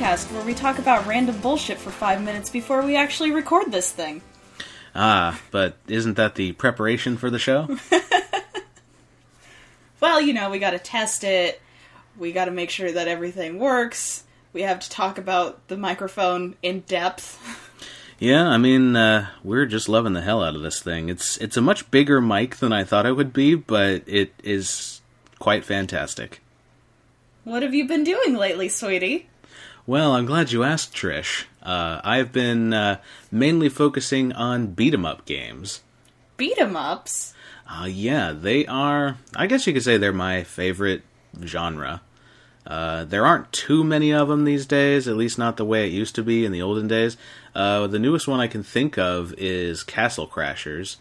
podcast where we talk about random bullshit for 5 minutes before we actually record this thing. Ah, but isn't that the preparation for the show? Well, you know, we gotta test it. We gotta make sure that everything works. We have to talk about the microphone in depth. Yeah, I mean, we're just loving the hell out of this thing. It's a much bigger mic than I thought it would be, but it is quite fantastic. What have you been doing lately, sweetie? Well, I'm glad you asked, Trish. I've been mainly focusing on beat-em-up games. Beat-em-ups? Yeah, they are... I guess you could say they're my favorite genre. There aren't too many of them these days, at least not the way it used to be in the olden days. The newest one I can think of is Castle Crashers.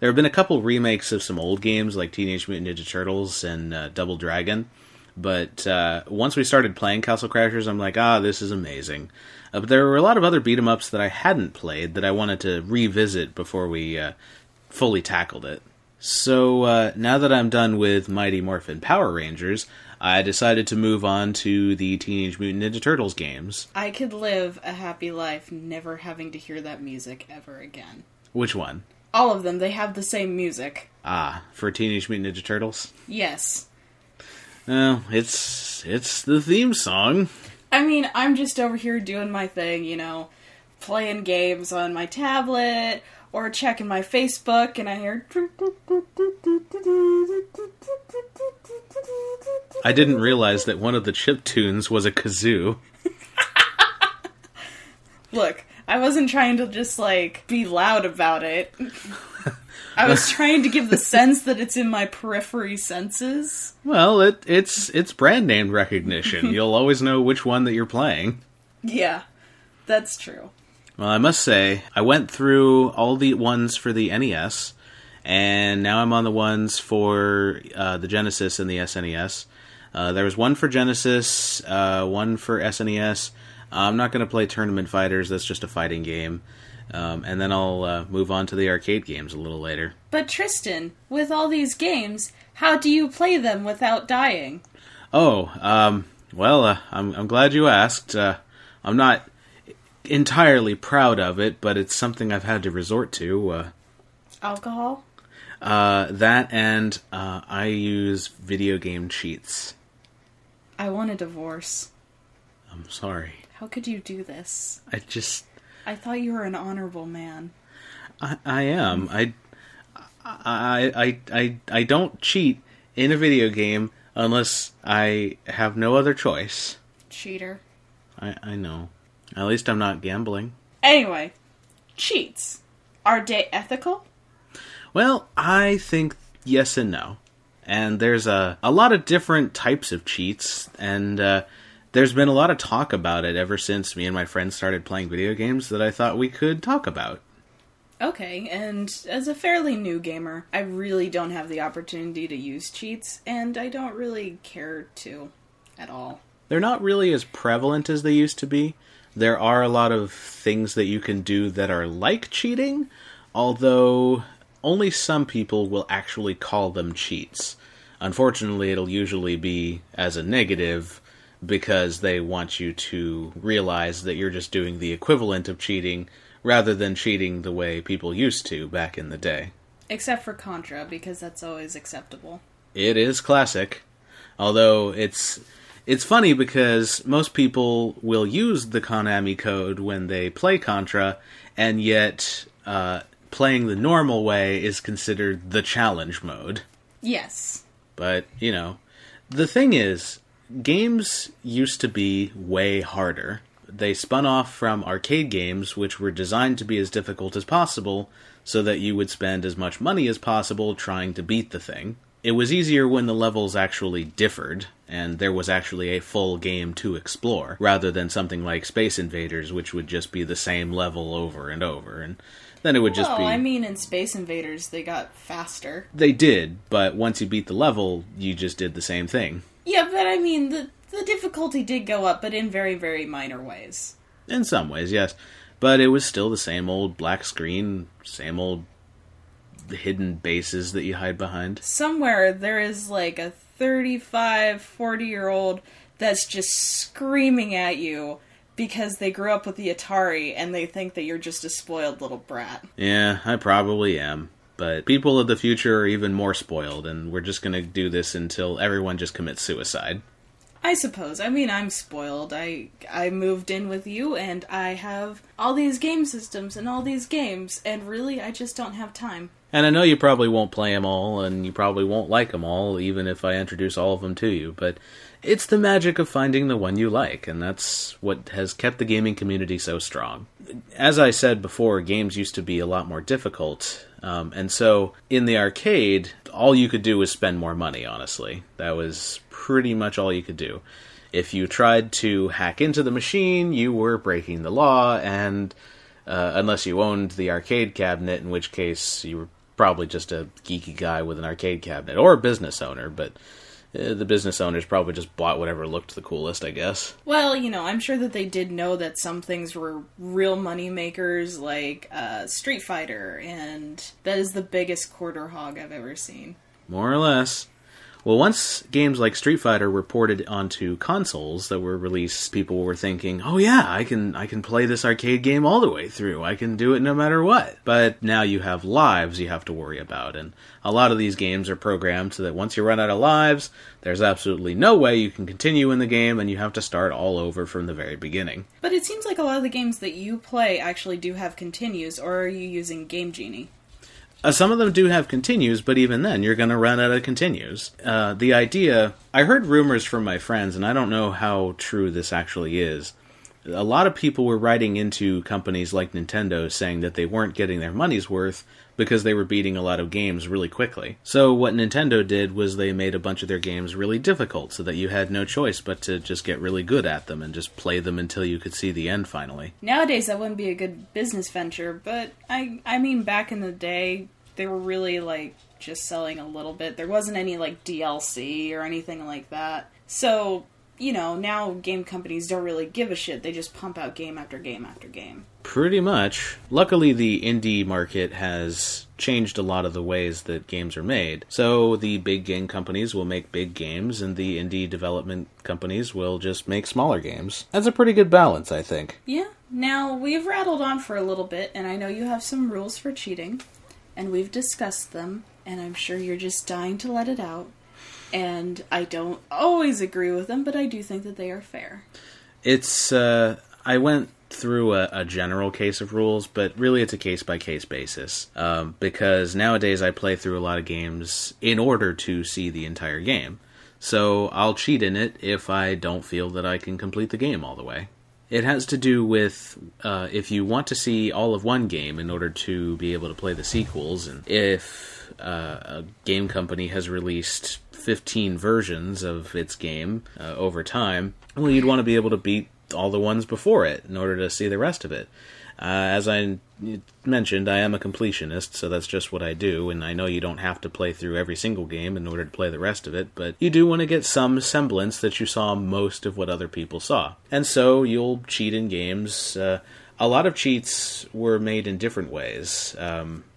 There have been a couple remakes of some old games like Teenage Mutant Ninja Turtles and Double Dragon, but once we started playing Castle Crashers, I'm like, this is amazing. But there were a lot of other beat-em-ups that I hadn't played that I wanted to revisit before we fully tackled it. So now that I'm done with Mighty Morphin Power Rangers, I decided to move on to the Teenage Mutant Ninja Turtles games. I could live a happy life never having to hear that music ever again. Which one? All of them. They have the same music. Ah, for Teenage Mutant Ninja Turtles? Yes. Well, it's the theme song. I mean, I'm just over here doing my thing, you know, playing games on my tablet or checking my Facebook, and I hear... I didn't realize that one of the chiptunes was a kazoo. Look, I wasn't trying to just, like, be loud about it. I was trying to give the sense that it's in my periphery senses. Well, it's brand name recognition. You'll always know which one that you're playing. Yeah, that's true. Well, I must say, I went through all the ones for the NES, and now I'm on the ones for the Genesis and the SNES. There was one for Genesis, one for SNES. I'm not going to play Tournament Fighters, that's just a fighting game. And then I'll move on to the arcade games a little later. But Tristan, with all these games, how do you play them without dying? Oh, well, I'm glad you asked. I'm not entirely proud of it, but it's something I've had to resort to. Alcohol? That and I use video game cheats. I want a divorce. I'm sorry. How could you do this? I thought you were an honorable man. I am. I don't cheat in a video game unless I have no other choice. Cheater. I know. At least I'm not gambling. Anyway, cheats. Are they ethical? Well, I think yes and no. And there's a lot of different types of cheats, and there's been a lot of talk about it ever since me and my friends started playing video games that I thought we could talk about. Okay, and as a fairly new gamer, I really don't have the opportunity to use cheats, and I don't really care to at all. They're not really as prevalent as they used to be. There are a lot of things that you can do that are like cheating, although only some people will actually call them cheats. Unfortunately, it'll usually be as a negative because they want you to realize that you're just doing the equivalent of cheating rather than cheating the way people used to back in the day. Except for Contra, because that's always acceptable. It is classic, although it's funny because most people will use the Konami code when they play Contra, and yet playing the normal way is considered the challenge mode. Yes. But, you know, the thing is, games used to be way harder. They spun off from arcade games, which were designed to be as difficult as possible, so that you would spend as much money as possible trying to beat the thing. It was easier when the levels actually differed, and there was actually a full game to explore, rather than something like Space Invaders, which would just be the same level over and over, and then it would just be... Well, I mean, in Space Invaders, they got faster. They did, but once you beat the level, you just did the same thing. Yeah, but I mean, the difficulty did go up, but in very, very minor ways. In some ways, yes. But it was still the same old black screen, same old hidden bases that you hide behind. Somewhere there is like a 35, 40-year-old that's just screaming at you because they grew up with the Atari and they think that you're just a spoiled little brat. Yeah, I probably am. But people of the future are even more spoiled, and we're just going to do this until everyone just commits suicide. I suppose. I mean, I'm spoiled. I moved in with you, and I have all these game systems and all these games, and really, I just don't have time. And I know you probably won't play them all, and you probably won't like them all, even if I introduce all of them to you, but it's the magic of finding the one you like, and that's what has kept the gaming community so strong. As I said before, games used to be a lot more difficult. And so, in the arcade, all you could do was spend more money, honestly. That was pretty much all you could do. If you tried to hack into the machine, you were breaking the law, and unless you owned the arcade cabinet, in which case you were probably just a geeky guy with an arcade cabinet, or a business owner, but the business owners probably just bought whatever looked the coolest, I guess. Well, you know, I'm sure that they did know that some things were real money makers, like Street Fighter, and that is the biggest quarter hog I've ever seen. More or less. Well, once games like Street Fighter were ported onto consoles that were released, people were thinking, oh yeah, I can play this arcade game all the way through. I can do it no matter what. But now you have lives you have to worry about, and a lot of these games are programmed so that once you run out of lives, there's absolutely no way you can continue in the game, and you have to start all over from the very beginning. But it seems like a lot of the games that you play actually do have continues, or are you using Game Genie? Some of them do have continues, but even then, you're going to run out of continues. The idea... I heard rumors from my friends, and I don't know how true this actually is. A lot of people were writing into companies like Nintendo saying that they weren't getting their money's worth because they were beating a lot of games really quickly. So what Nintendo did was they made a bunch of their games really difficult so that you had no choice but to just get really good at them and just play them until you could see the end finally. Nowadays, that wouldn't be a good business venture, but I mean, back in the day... They were really, like, just selling a little bit. There wasn't any, like, DLC or anything like that. So, you know, now game companies don't really give a shit. They just pump out game after game after game. Pretty much. Luckily, the indie market has changed a lot of the ways that games are made. So the big game companies will make big games, and the indie development companies will just make smaller games. That's a pretty good balance, I think. Yeah. Now, we've rattled on for a little bit, and I know you have some rules for cheating. And we've discussed them, and I'm sure you're just dying to let it out. And I don't always agree with them, but I do think that they are fair. It's, I went through a general case of rules, but really it's a case-by-case basis. Because nowadays I play through a lot of games in order to see the entire game. So I'll cheat in it if I don't feel that I can complete the game all the way. It has to do with if you want to see all of one game in order to be able to play the sequels, and if a game company has released 15 versions of its game over time, well, you'd want to be able to beat all the ones before it in order to see the rest of it. As I mentioned, I am a completionist, so that's just what I do, and I know you don't have to play through every single game in order to play the rest of it, but you do want to get some semblance that you saw most of what other people saw. And so you'll cheat in games. A lot of cheats were made in different ways.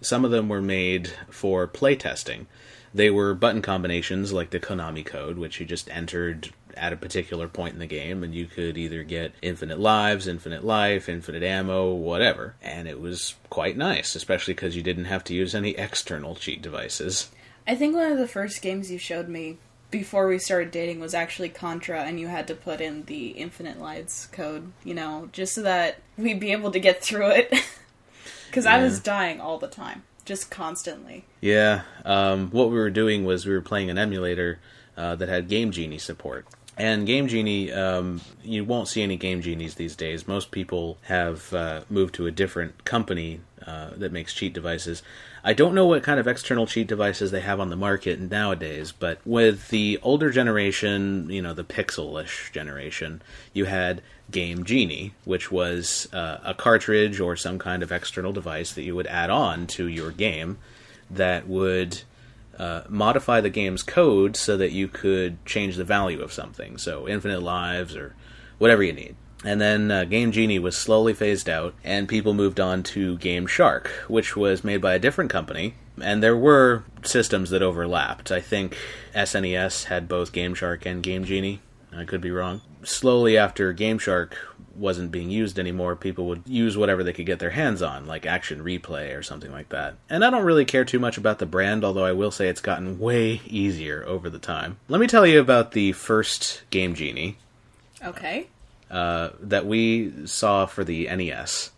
Some of them were made for playtesting. They were button combinations like the Konami code, which you just entered at a particular point in the game, and you could either get infinite lives, infinite life, infinite ammo, whatever. And it was quite nice, especially because you didn't have to use any external cheat devices. I think one of the first games you showed me before we started dating was actually Contra, and you had to put in the infinite lives code, you know, just so that we'd be able to get through it. Because yeah. I was dying all the time. Just constantly. Yeah. What we were doing was we were playing an emulator that had Game Genie support. And Game Genie, you won't see any Game Genies these days. Most people have moved to a different company that makes cheat devices. I don't know what kind of external cheat devices they have on the market nowadays, but with the older generation, you know, the pixel-ish generation, you had Game Genie, which was a cartridge or some kind of external device that you would add on to your game that would... modify the game's code so that you could change the value of something. So infinite lives or whatever you need. And then Game Genie was slowly phased out, and people moved on to Game Shark, which was made by a different company. And there were systems that overlapped. I think SNES had both Game Shark and Game Genie. I could be wrong. Slowly after Game Shark wasn't being used anymore, people would use whatever they could get their hands on, like Action Replay or something like that. And I don't really care too much about the brand, although I will say it's gotten way easier over the time. Let me tell you about the first Game Genie. Okay. That we saw for the NES.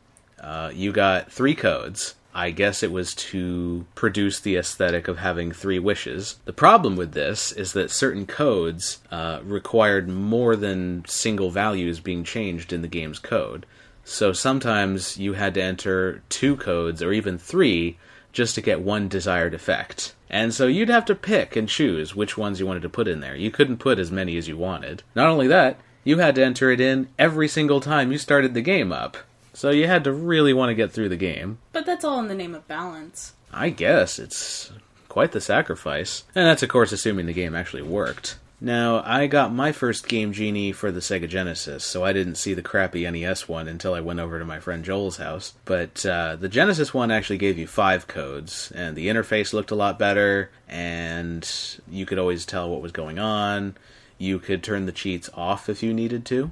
You got 3 codes. I guess it was to produce the aesthetic of having 3 wishes. The problem with this is that certain codes required more than single values being changed in the game's code. So sometimes you had to enter 2 codes or even 3 just to get one desired effect. And so you'd have to pick and choose which ones you wanted to put in there. You couldn't put as many as you wanted. Not only that, you had to enter it in every single time you started the game up. So you had to really want to get through the game. But that's all in the name of balance. I guess. It's quite the sacrifice. And that's, of course, assuming the game actually worked. Now, I got my first Game Genie for the Sega Genesis, so I didn't see the crappy NES one until I went over to my friend Joel's house. But the Genesis one actually gave you 5 codes, and the interface looked a lot better, and you could always tell what was going on. You could turn the cheats off if you needed to,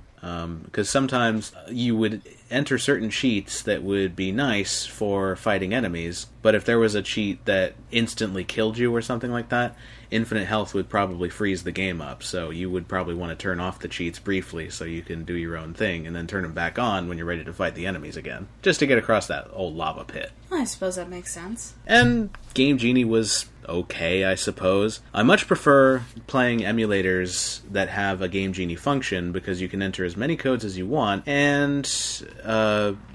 because sometimes you would enter certain cheats that would be nice for fighting enemies, but if there was a cheat that instantly killed you or something like that, infinite health would probably freeze the game up, so you would probably want to turn off the cheats briefly so you can do your own thing, and then turn them back on when you're ready to fight the enemies again, just to get across that old lava pit. I suppose that makes sense. And Game Genie was okay, I suppose. I much prefer playing emulators that have a Game Genie function, because you can enter as many codes as you want, and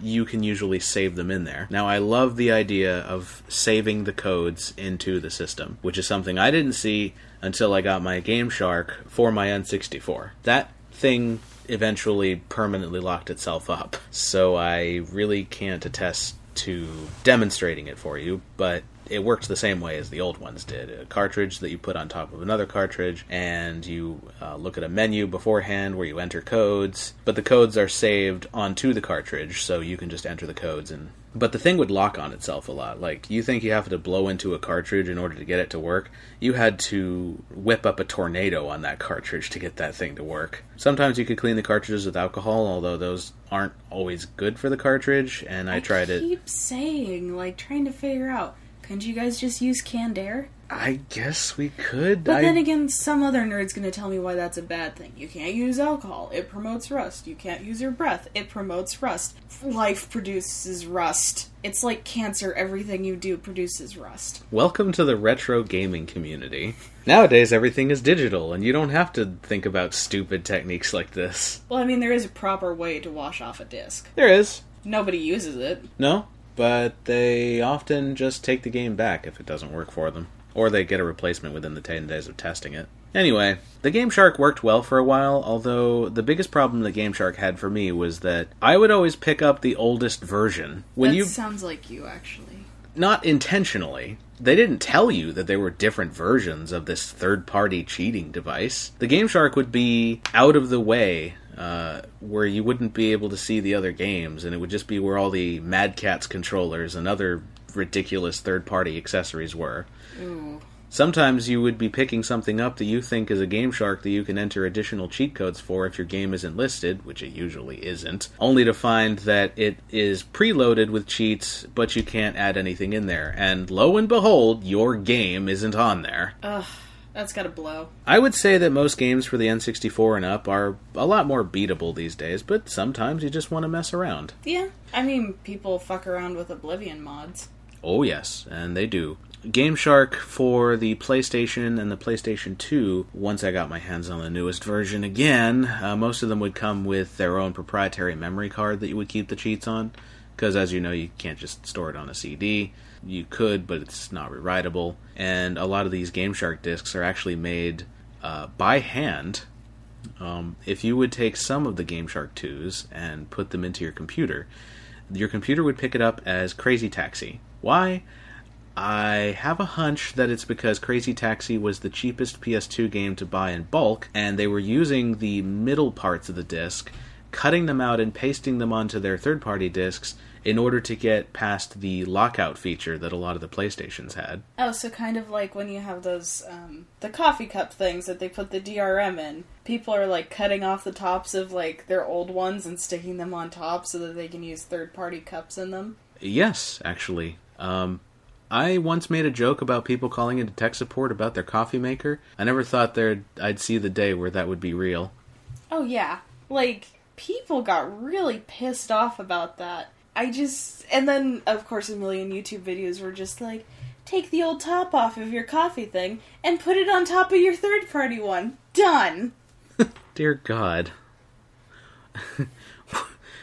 you can usually save them in there. Now, I love the idea of saving the codes into the system, which is something I didn't see until I got my Game Shark for my N64. That thing eventually permanently locked itself up, so I really can't attest to demonstrating it for you, but it worked the same way as the old ones did. A cartridge that you put on top of another cartridge, and you look at a menu beforehand where you enter codes, but the codes are saved onto the cartridge, so you can just enter the codes. But the thing would lock on itself a lot. Like, you think you have to blow into a cartridge in order to get it to work? You had to whip up a tornado on that cartridge to get that thing to work. Sometimes you could clean the cartridges with alcohol, although those aren't always good for the cartridge, and I tried it. I keep saying, like, trying to figure out, couldn't you guys just use canned air? I guess we could. But then again, some other nerd's going to tell me why that's a bad thing. You can't use alcohol. It promotes rust. You can't use your breath. It promotes rust. Life produces rust. It's like cancer. Everything you do produces rust. Welcome to the retro gaming community. Nowadays, everything is digital, and you don't have to think about stupid techniques like this. Well, I mean, there is a proper way to wash off a disc. There is. Nobody uses it. No? But they often just take the game back if it doesn't work for them. Or they get a replacement within the 10 days of testing it. Anyway, the Game Shark worked well for a while, although the biggest problem the Game Shark had for me was that I would always pick up the oldest version. That sounds like you, actually. Not intentionally. They didn't tell you that there were different versions of this third-party cheating device. The Game Shark would be out of the way, where you wouldn't be able to see the other games, and it would just be where all the Mad Catz controllers and other ridiculous third-party accessories were. Ooh. Sometimes you would be picking something up that you think is a Game Shark that you can enter additional cheat codes for if your game isn't listed, which it usually isn't, only to find that it is preloaded with cheats, but you can't add anything in there. And lo and behold, your game isn't on there. Ugh. That's gotta blow. I would say that most games for the N64 and up are a lot more beatable these days, but sometimes you just want to mess around. Yeah. I mean, people fuck around with Oblivion mods. Oh yes, and they do. Game Shark for the PlayStation and the PlayStation 2, once I got my hands on the newest version again, most of them would come with their own proprietary memory card that you would keep the cheats on, because as you know, you can't just store it on a CD. You could, but it's not rewritable. And a lot of these Game Shark discs are actually made by hand. If you would take some of the Game Shark 2s and put them into your computer would pick it up as Crazy Taxi. Why? I have a hunch that it's because Crazy Taxi was the cheapest PS2 game to buy in bulk, and they were using the middle parts of the disc, cutting them out and pasting them onto their third-party discs, in order to get past the lockout feature that a lot of the PlayStations had. Oh, so kind of like when you have those, the coffee cup things that they put the DRM in. People are, like, cutting off the tops of, like, their old ones and sticking them on top so that they can use third-party cups in them. Yes, actually. I once made a joke about people calling into tech support about their coffee maker. I never thought I'd see the day where that would be real. Oh, yeah. Like, people got really pissed off about that. And then, of course, a million YouTube videos were just like, take the old top off of your coffee thing and put it on top of your third-party one. Done! Dear God.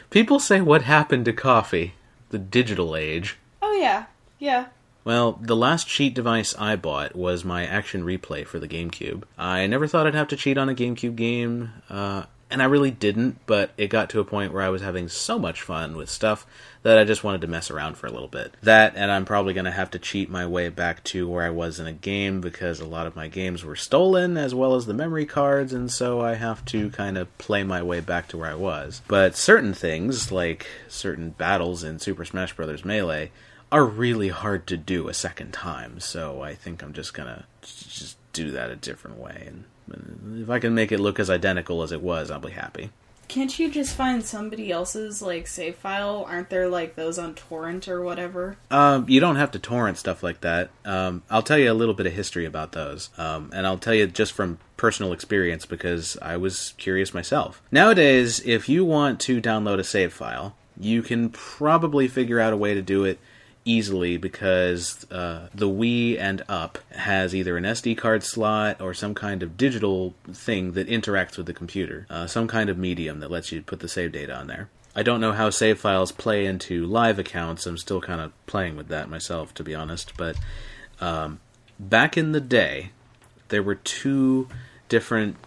People say, what happened to coffee? The digital age. Oh, yeah. Yeah. Well, the last cheat device I bought was my Action Replay for the GameCube. I never thought I'd have to cheat on a GameCube game, and I really didn't, but it got to a point where I was having so much fun with stuff that I just wanted to mess around for a little bit. That, and I'm probably going to have to cheat my way back to where I was in a game, because a lot of my games were stolen, as well as the memory cards, and so I have to kind of play my way back to where I was. But certain things, like certain battles in Super Smash Bros. Melee, are really hard to do a second time, so I think I'm just going to just do that a different way. And if I can make it look as identical as it was, I'll be happy. Can't you just find somebody else's, like, save file? Aren't there, like, those on torrent or whatever? You don't have to torrent stuff like that. I'll tell you a little bit of history about those. And I'll tell you just from personal experience, because I was curious myself. Nowadays, if you want to download a save file, you can probably figure out a way to do it easily, because the Wii and up has either an SD card slot or some kind of digital thing that interacts with the computer. Some kind of medium that lets you put the save data on there. I don't know how save files play into live accounts. I'm still kind of playing with that myself, to be honest. But back in the day, there were two different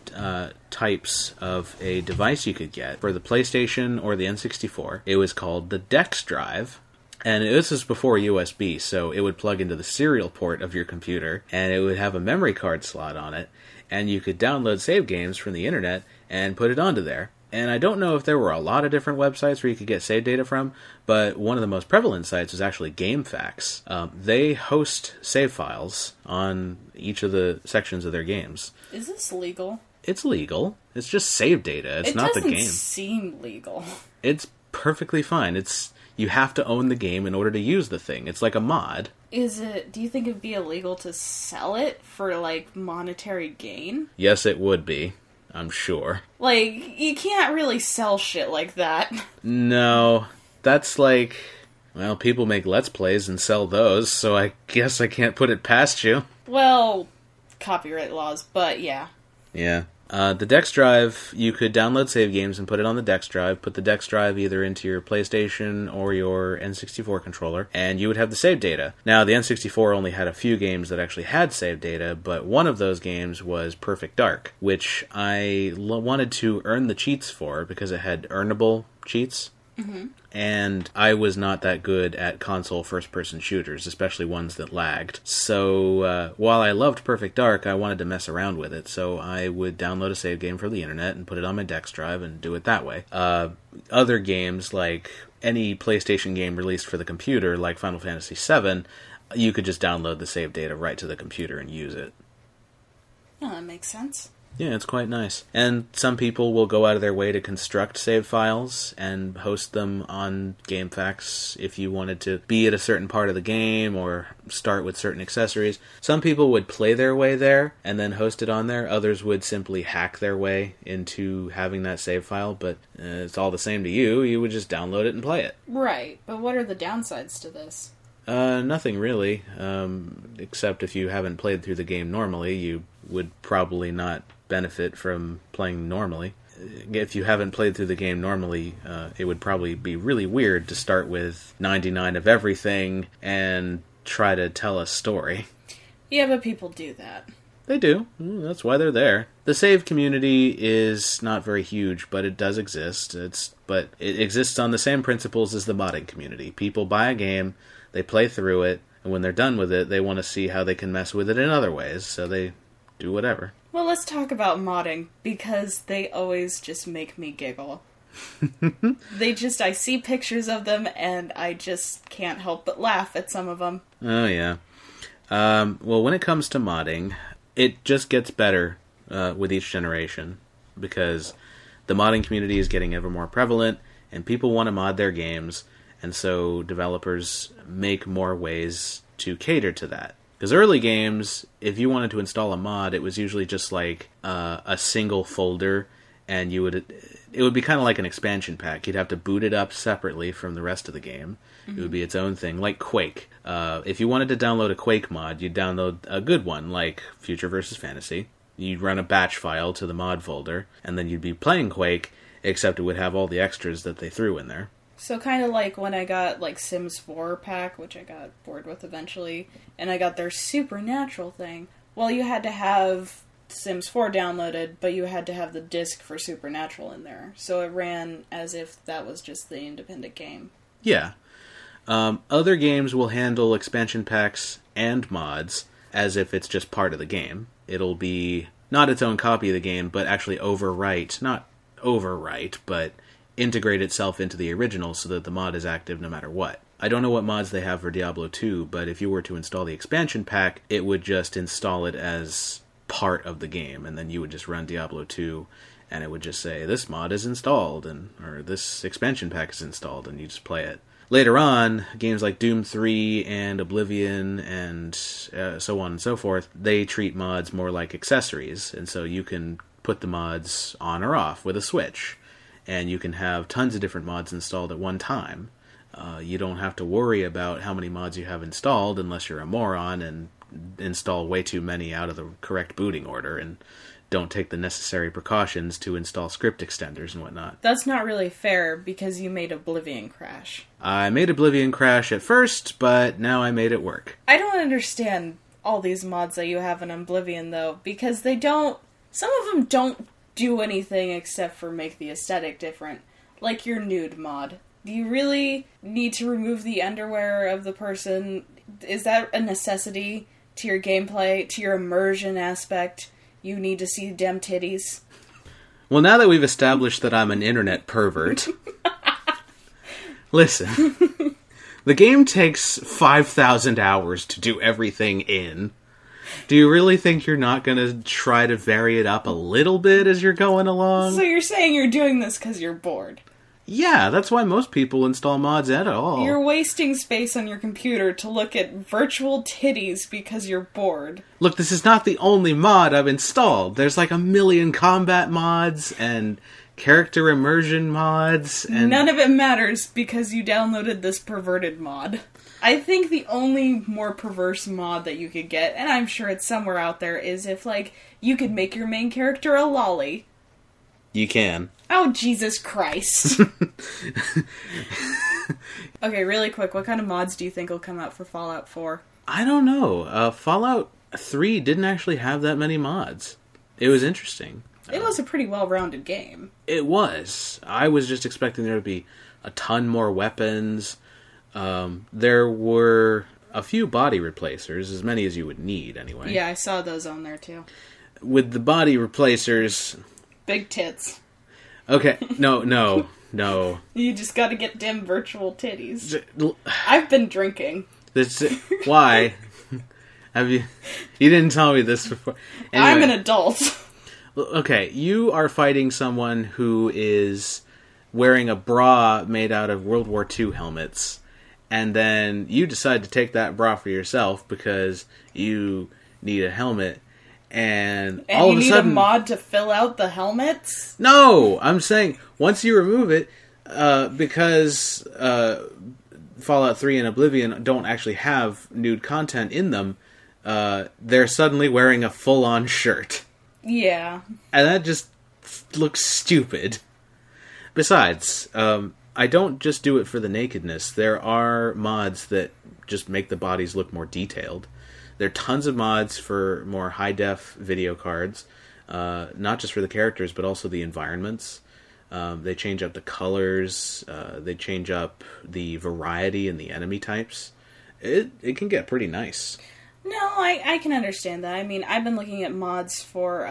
types of a device you could get. For the PlayStation or the N64, it was called the Dex Drive. And this is before USB, so it would plug into the serial port of your computer, and it would have a memory card slot on it, and you could download save games from the internet and put it onto there. And I don't know if there were a lot of different websites where you could get save data from, but one of the most prevalent sites was actually GameFAQs. They host save files on each of the sections of their games. Is this legal? It's legal. It's just save data. It's not the game. It doesn't seem legal. It's perfectly fine. You have to own the game in order to use the thing. It's like a mod. Do you think it'd be illegal to sell it for, like, monetary gain? Yes, it would be. I'm sure. Like, you can't really sell shit like that. No. That's like, well, people make Let's Plays and sell those, so I guess I can't put it past you. Well, copyright laws, but yeah. Yeah. The Dex Drive, you could download save games and put it on the Dex Drive, put the Dex Drive either into your PlayStation or your N64 controller, and you would have the save data. Now, the N64 only had a few games that actually had save data, but one of those games was Perfect Dark, which I wanted to earn the cheats for because it had earnable cheats. Mm-hmm. And I was not that good at console first-person shooters, especially ones that lagged. So while I loved Perfect Dark, I wanted to mess around with it, so I would download a save game from the internet and put it on my Dex Drive and do it that way. Other games, like any PlayStation game released for the computer, like Final Fantasy VII, you could just download the save data right to the computer and use it. Yeah, that makes sense. Yeah, it's quite nice. And some people will go out of their way to construct save files and host them on GameFAQs if you wanted to be at a certain part of the game or start with certain accessories. Some people would play their way there and then host it on there. Others would simply hack their way into having that save file, but it's all the same to you. You would just download it and play it. Right, but what are the downsides to this? Nothing really, except if you haven't played through the game normally, you would probably not benefit from playing normally. If you haven't played through the game normally, it would probably be really weird to start with 99 of everything and try to tell a story. Yeah, but people do that. They do. That's why they're there. The save community is not very huge, but it does exist. But it exists on the same principles as the modding community. People buy a game, they play through it, and when they're done with it, they want to see how they can mess with it in other ways, so they do whatever. Well, let's talk about modding, because they always just make me giggle. I see pictures of them, and I just can't help but laugh at some of them. Oh, yeah. Well, when it comes to modding, it just gets better with each generation, because the modding community is getting ever more prevalent, and people want to mod their games, and so developers make more ways to cater to that. Because early games, if you wanted to install a mod, it was usually just like a single folder, and it would be kind of like an expansion pack. You'd have to boot it up separately from the rest of the game. Mm-hmm. It would be its own thing, like Quake. If you wanted to download a Quake mod, you'd download a good one, like Future vs. Fantasy. You'd run a batch file to the mod folder, and then you'd be playing Quake, except it would have all the extras that they threw in there. So kind of like when I got like Sims 4 pack, which I got bored with eventually, and I got their Supernatural thing. Well, you had to have Sims 4 downloaded, but you had to have the disc for Supernatural in there. So it ran as if that was just the independent game. Yeah. Other games will handle expansion packs and mods as if it's just part of the game. It'll be not its own copy of the game, but actually but integrate itself into the original so that the mod is active no matter what. I don't know what mods they have for Diablo 2, but if you were to install the expansion pack, it would just install it as part of the game, and then you would just run Diablo 2, and it would just say, this mod is installed, or this expansion pack is installed, and you just play it. Later on, games like Doom 3 and Oblivion and so on and so forth, they treat mods more like accessories, and so you can put the mods on or off with a switch, and you can have tons of different mods installed at one time. You don't have to worry about how many mods you have installed unless you're a moron and install way too many out of the correct booting order and don't take the necessary precautions to install script extenders and whatnot. That's not really fair because you made Oblivion crash. I made Oblivion crash at first, but now I made it work. I don't understand all these mods that you have in Oblivion, though, because they don't... Some of them don't do anything except for make the aesthetic different. Like your nude mod. Do you really need to remove the underwear of the person? Is that a necessity to your gameplay, to your immersion aspect? You need to see damn titties. Well, now that we've established that I'm an internet pervert... Listen. The game takes 5,000 hours to do everything in. Do you really think you're not going to try to vary it up a little bit as you're going along? So you're saying you're doing this because you're bored. Yeah, that's why most people install mods at all. You're wasting space on your computer to look at virtual titties because you're bored. Look, this is not the only mod I've installed. There's like a million combat mods and character immersion mods. And none of it matters because you downloaded this perverted mod. I think the only more perverse mod that you could get, and I'm sure it's somewhere out there, is if, like, you could make your main character a lolly. You can. Oh, Jesus Christ. Okay, really quick, what kind of mods do you think will come out for Fallout 4? I don't know. Fallout 3 didn't actually have that many mods. It was interesting. It was a pretty well-rounded game. It was. I was just expecting there to be a ton more weapons. There were a few body replacers, as many as you would need, anyway. Yeah, I saw those on there, too. With the body replacers... Big tits. Okay, no. You just gotta get dim virtual titties. I've been drinking. Why? Have you... You didn't tell me this before. Anyway, I'm an adult. Okay, you are fighting someone who is wearing a bra made out of World War II helmets, and then you decide to take that bra for yourself because you need a helmet. And all of a sudden, a mod to fill out the helmets? No! I'm saying, once you remove it, because Fallout 3 and Oblivion don't actually have nude content in them, they're suddenly wearing a full-on shirt. Yeah. And that just looks stupid. Besides, I don't just do it for the nakedness. There are mods that just make the bodies look more detailed. There are tons of mods for more high-def video cards, not just for the characters, but also the environments. They change up the colors, they change up the variety and the enemy types. It can get pretty nice. No, I can understand that. I mean, I've been looking at mods for,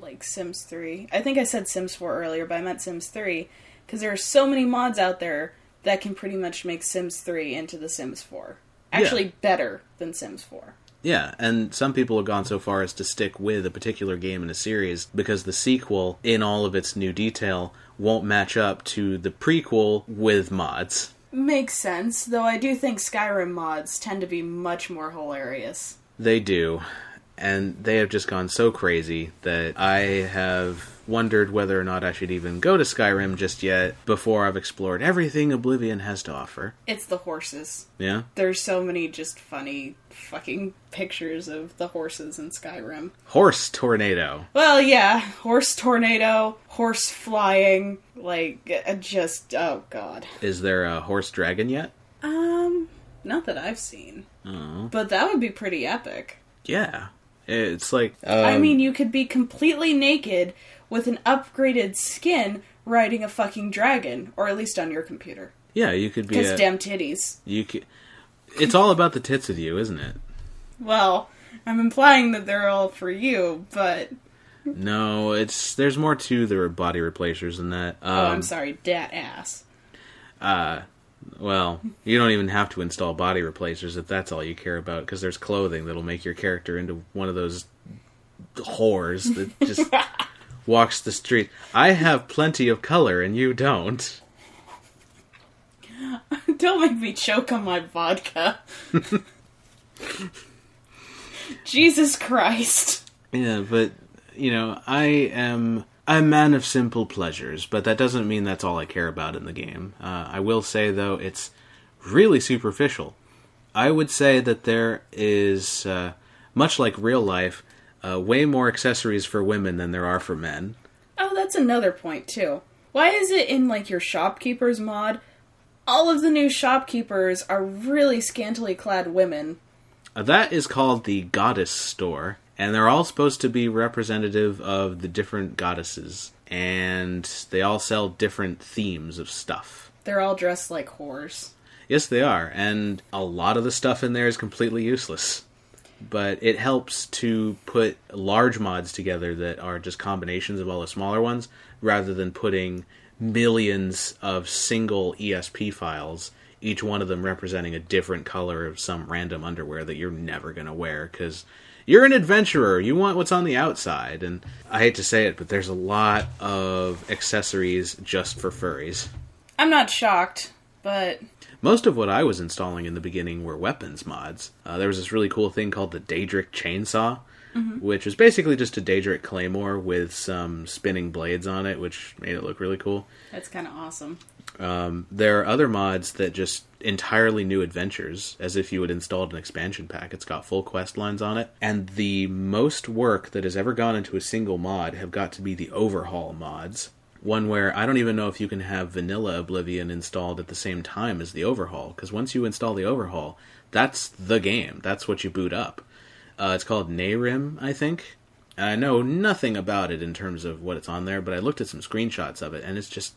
like, Sims 3. I think I said Sims 4 earlier, but I meant Sims 3. because there are so many mods out there that can pretty much make Sims 3 into the Sims 4. Actually, better than Sims 4. Yeah, and some people have gone so far as to stick with a particular game in a series because the sequel, in all of its new detail, won't match up to the prequel with mods. Makes sense, though I do think Skyrim mods tend to be much more hilarious. They do, and they have just gone so crazy that I have wondered whether or not I should even go to Skyrim just yet before I've explored everything Oblivion has to offer. It's the horses. Yeah? There's so many just funny fucking pictures of the horses in Skyrim. Horse tornado. Well, yeah. Horse tornado, horse flying, like, just, oh god. Is there a horse dragon yet? Not that I've seen. Oh. But that would be pretty epic. Yeah. It's like... I mean, you could be completely naked with an upgraded skin riding a fucking dragon, or at least on your computer. Yeah, you could be... Because damn titties. You could... It's all about the tits of you, isn't it? Well, I'm implying that they're all for you, but... No, there's more to the body replacers than that. Oh, I'm sorry, dat ass. Well, you don't even have to install body replacers if that's all you care about, because there's clothing that'll make your character into one of those whores that just walks the street. I have plenty of color, and you don't. Don't make me choke on my vodka. Jesus Christ. Yeah, but, you know, I'm a man of simple pleasures, but that doesn't mean that's all I care about in the game. I will say, though, it's really superficial. I would say that there is, much like real life, way more accessories for women than there are for men. Oh, that's another point, too. Why is it in, like, your shopkeeper's mod, all of the new shopkeepers are really scantily clad women? That is called the Goddess Store. And they're all supposed to be representative of the different goddesses. And they all sell different themes of stuff. They're all dressed like whores. Yes, they are. And a lot of the stuff in there is completely useless. But it helps to put large mods together that are just combinations of all the smaller ones, rather than putting millions of single ESP files, each one of them representing a different color of some random underwear that you're never going to wear, because... You're an adventurer. You want what's on the outside. And I hate to say it, but there's a lot of accessories just for furries. I'm not shocked, but... Most of what I was installing in the beginning were weapons mods. There was this really cool thing called the Daedric Chainsaw, which was basically just a Daedric Claymore with some spinning blades on it, which made it look really cool. That's kind of awesome. There are other mods that just entirely new adventures, as if you had installed an expansion pack. It's got full quest lines on it. And the most work that has ever gone into a single mod have got to be the overhaul mods. One where I don't even know if you can have vanilla Oblivion installed at the same time as the overhaul, because once you install the overhaul, that's the game. That's what you boot up. It's called Nehrim, I think. And I know nothing about it in terms of what it's on there, but I looked at some screenshots of it, and it's just...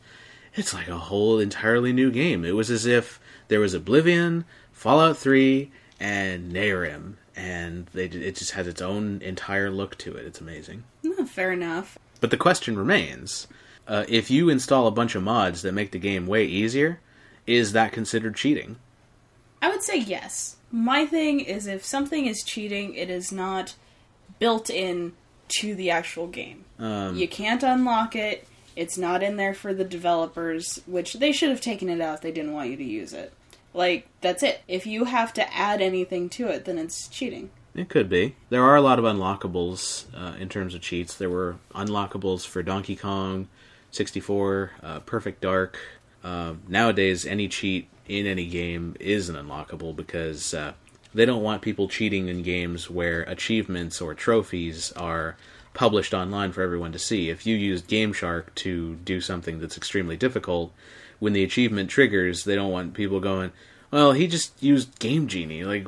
It's like a whole entirely new game. It was as if there was Oblivion, Fallout 3, and Nehrim, and it just has its own entire look to it. It's amazing. Oh, fair enough. But the question remains, if you install a bunch of mods that make the game way easier, is that considered cheating? I would say yes. My thing is if something is cheating, it is not built in to the actual game. You can't unlock it. It's not in there for the developers, which they should have taken it out. They didn't want you to use it. Like, that's it. If you have to add anything to it, then it's cheating. It could be. There are a lot of unlockables in terms of cheats. There were unlockables for Donkey Kong, 64, Perfect Dark. Nowadays, any cheat in any game is an unlockable because they don't want people cheating in games where achievements or trophies are... published online for everyone to see. If you used Game Shark to do something that's extremely difficult, when the achievement triggers, they don't want people going, well, he just used Game Genie. Like,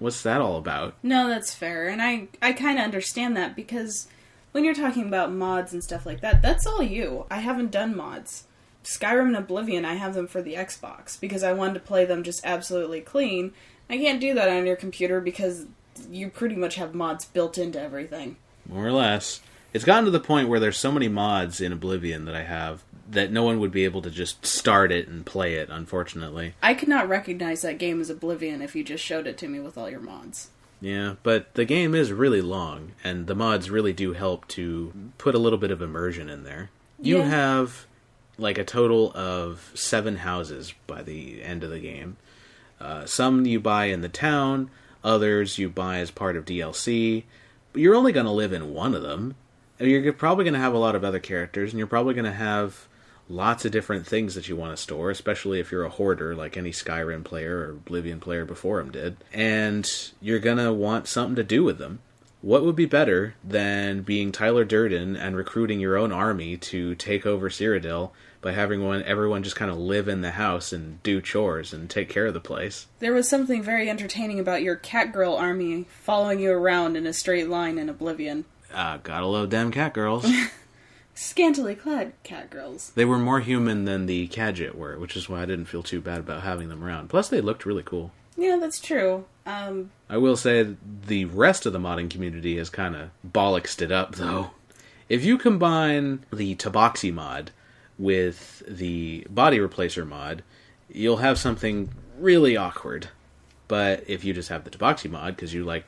what's that all about? No, that's fair. And I kind of understand that because when you're talking about mods and stuff like that, that's all you. I haven't done mods. Skyrim and Oblivion, I have them for the Xbox because I wanted to play them just absolutely clean. I can't do that on your computer because you pretty much have mods built into everything. More or less. It's gotten to the point where there's so many mods in Oblivion that I have that no one would be able to just start it and play it, unfortunately. I could not recognize that game as Oblivion if you just showed it to me with all your mods. Yeah, but the game is really long, and the mods really do help to put a little bit of immersion in there. You have, like, a total of 7 houses by the end of the game. Some you buy in the town, others you buy as part of DLC. But you're only going to live in one of them. You're probably going to have a lot of other characters, and you're probably going to have lots of different things that you want to store, especially if you're a hoarder, like any Skyrim player or Oblivion player before him did. And you're going to want something to do with them. What would be better than being Tyler Durden and recruiting your own army to take over Cyrodiil by having everyone just kind of live in the house and do chores and take care of the place? There was something very entertaining about your catgirl army following you around in a straight line in Oblivion. Gotta love damn catgirls. Scantily clad catgirls. They were more human than the Cadget were, which is why I didn't feel too bad about having them around. Plus, they looked really cool. Yeah, that's true. I will say the rest of the modding community has kind of bollocksed it up, though. If you combine the Tabaxi mod with the body replacer mod, you'll have something really awkward. But if you just have the Tabaxi mod, because you like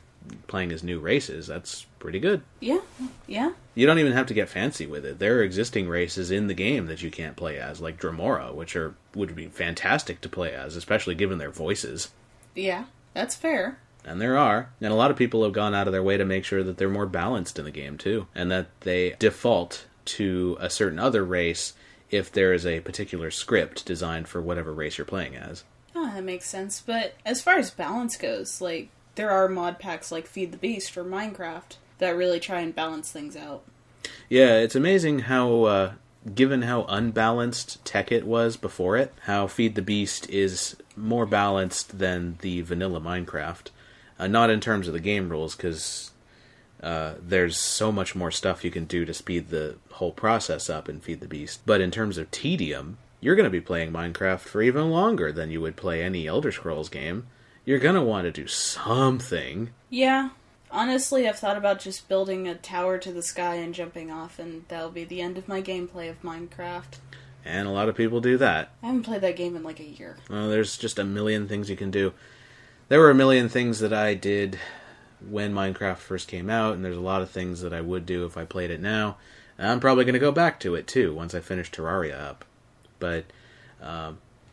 playing as new races, that's pretty good. Yeah, yeah. You don't even have to get fancy with it. There are existing races in the game that you can't play as, like Dremora, which would be fantastic to play as, especially given their voices. Yeah, that's fair. And there are. And a lot of people have gone out of their way to make sure that they're more balanced in the game, too, and that they default to a certain other race if there is a particular script designed for whatever race you're playing as. Oh, that makes sense. But as far as balance goes, like, there are mod packs like Feed the Beast for Minecraft that really try and balance things out. Yeah, it's amazing how, given how unbalanced tech it was before it, how Feed the Beast is more balanced than the vanilla Minecraft. Not in terms of the game rules, because there's so much more stuff you can do to speed the whole process up in Feed the Beast. But in terms of tedium, you're going to be playing Minecraft for even longer than you would play any Elder Scrolls game. You're going to want to do something. Yeah. Honestly, I've thought about just building a tower to the sky and jumping off, and that'll be the end of my gameplay of Minecraft. And a lot of people do that. I haven't played that game in like a year. Well, there's just a million things you can do. There were a million things that I did when Minecraft first came out, and there's a lot of things that I would do if I played it now. And I'm probably going to go back to it, too, once I finish Terraria up. But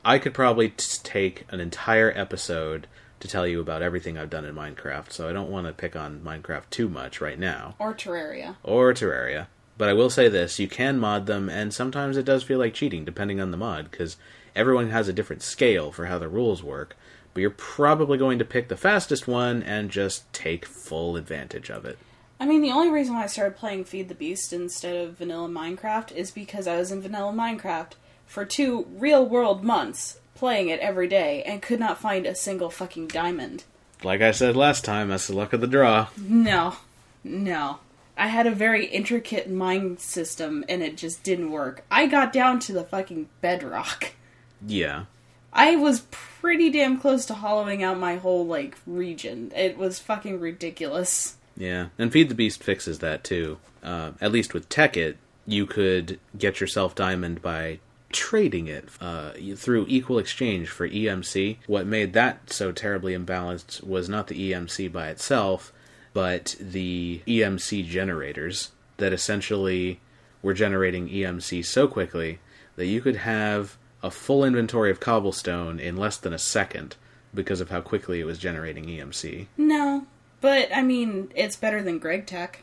I could probably take an entire episode to tell you about everything I've done in Minecraft, so I don't want to pick on Minecraft too much right now. Or Terraria. But I will say this, you can mod them, and sometimes it does feel like cheating, depending on the mod, because everyone has a different scale for how the rules work, but you're probably going to pick the fastest one and just take full advantage of it. I mean, the only reason why I started playing Feed the Beast instead of vanilla Minecraft is because I was in vanilla Minecraft for 2 real-world months, playing it every day, and could not find a single fucking diamond. Like I said last time, that's the luck of the draw. No. I had a very intricate mine system, and it just didn't work. I got down to the fucking bedrock. Yeah. I was pretty damn close to hollowing out my whole, like, region. It was fucking ridiculous. Yeah, and Feed the Beast fixes that, too. At least with Tekkit, you could get yourself diamond by trading it through equal exchange for EMC. What made that so terribly imbalanced was not the EMC by itself, but the EMC generators that essentially were generating EMC so quickly that you could have a full inventory of cobblestone in less than a second because of how quickly it was generating EMC. No, but I mean, it's better than GregTech.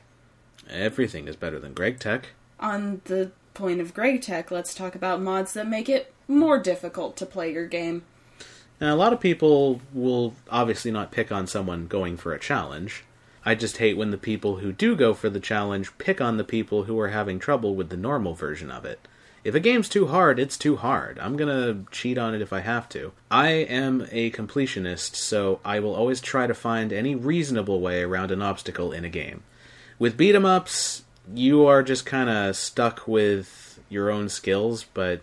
Everything is better than GregTech. On the point of GregTech, let's talk about mods that make it more difficult to play your game. Now, a lot of people will obviously not pick on someone going for a challenge. I just hate when the people who do go for the challenge pick on the people who are having trouble with the normal version of it. If a game's too hard, it's too hard. I'm gonna cheat on it if I have to. I am a completionist, so I will always try to find any reasonable way around an obstacle in a game. With beat-em-ups, you are just kind of stuck with your own skills, but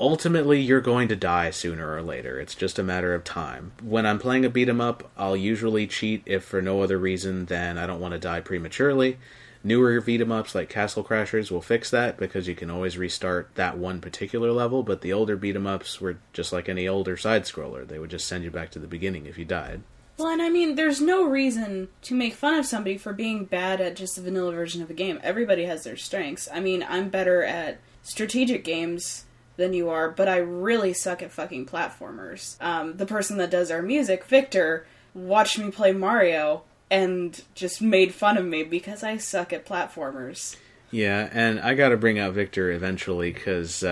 ultimately you're going to die sooner or later. It's just a matter of time. When I'm playing a beat-em-up, I'll usually cheat if for no other reason than I don't want to die prematurely, Newer beat-em-ups like Castle Crashers will fix that because you can always restart that one particular level, but the older beat-em-ups were just like any older side-scroller. They would just send you back to the beginning if you died. Well, and I mean, there's no reason to make fun of somebody for being bad at just the vanilla version of a game. Everybody has their strengths. I mean, I'm better at strategic games than you are, but I really suck at fucking platformers. The person that does our music, Victor, watched me play Mario and just made fun of me because I suck at platformers. Yeah, and I gotta bring out Victor eventually, because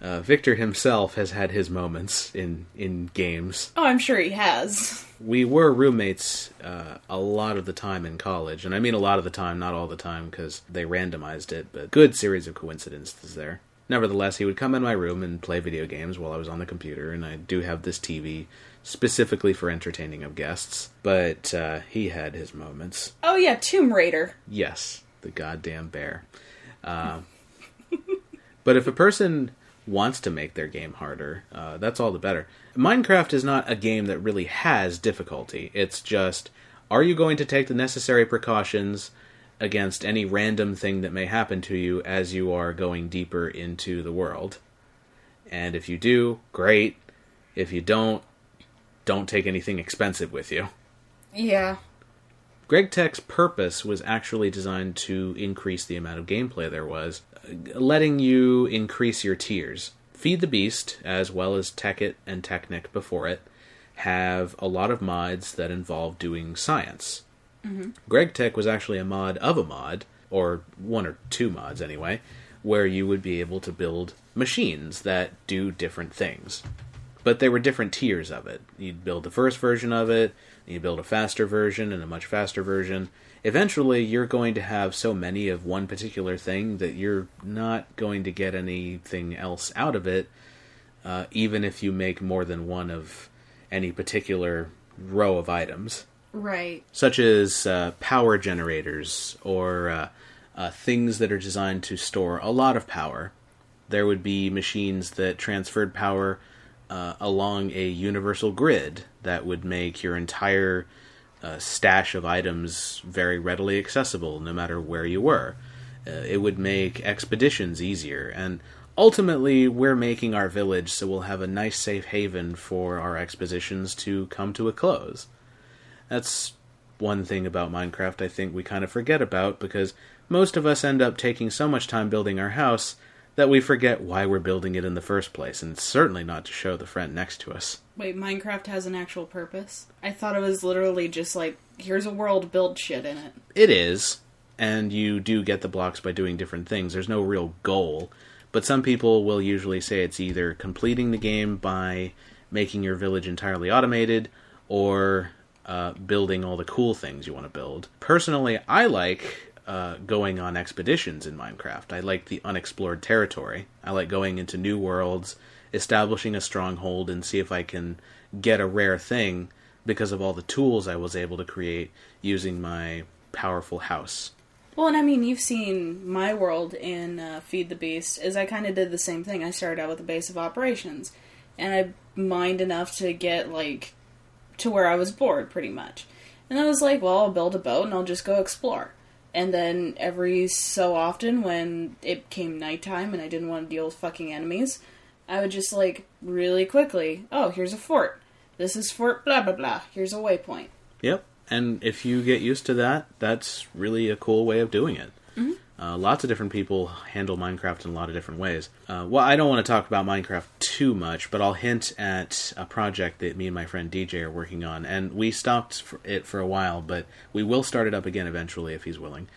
Victor himself has had his moments in games. Oh, I'm sure he has. We were roommates a lot of the time in college, and I mean a lot of the time, not all the time, because they randomized it, but good series of coincidences there. Nevertheless, he would come in my room and play video games while I was on the computer, and I do have this TV specifically for entertaining of guests, but he had his moments. Oh yeah, Tomb Raider. Yes, the goddamn bear. But if a person wants to make their game harder, that's all the better. Minecraft is not a game that really has difficulty. It's just, are you going to take the necessary precautions against any random thing that may happen to you as you are going deeper into the world? And if you do, great. If you don't take anything expensive with you. Yeah. GregTech's purpose was actually designed to increase the amount of gameplay there was, letting you increase your tiers. Feed the Beast, as well as Tekkit and Technic before it, have a lot of mods that involve doing science. Mm-hmm. GregTech was actually a mod of a mod, or one or two mods anyway, where you would be able to build machines that do different things. But there were different tiers of it. You'd build the first version of it, you build a faster version and a much faster version. Eventually, you're going to have so many of one particular thing that you're not going to get anything else out of it, even if you make more than one of any particular row of items. Right. Such as power generators or things that are designed to store a lot of power. There would be machines that transferred power along a universal grid that would make your entire stash of items very readily accessible no matter where you were. It would make expeditions easier. And ultimately, we're making our village so we'll have a nice safe haven for our expositions to come to a close. That's one thing about Minecraft I think we kind of forget about, because most of us end up taking so much time building our house that we forget why we're building it in the first place, and certainly not to show the friend next to us. Wait, Minecraft has an actual purpose? I thought it was literally just like, here's a world, build shit in it. It is, and you do get the blocks by doing different things. There's no real goal, but some people will usually say it's either completing the game by making your village entirely automated, or building all the cool things you want to build. Personally, I like going on expeditions in Minecraft. I like the unexplored territory. I like going into new worlds, establishing a stronghold, and see if I can get a rare thing because of all the tools I was able to create using my powerful house. Well, and I mean, you've seen my world in Feed the Beast, is I kind of did the same thing. I started out with a base of operations, and I mined enough to get, like, to where I was bored, pretty much. And I was like, well, I'll build a boat and I'll just go explore. And then every so often when it came nighttime and I didn't want to deal with fucking enemies, I would just, like, really quickly, oh, here's a fort. This is fort blah blah blah. Here's a waypoint. Yep. And if you get used to that, that's really a cool way of doing it. Mm-hmm. Lots of different people handle Minecraft in a lot of different ways. Well, I don't want to talk about Minecraft too much, but I'll hint at a project that me and my friend DJ are working on, and we stopped it for a while, but we will start it up again eventually if he's willing.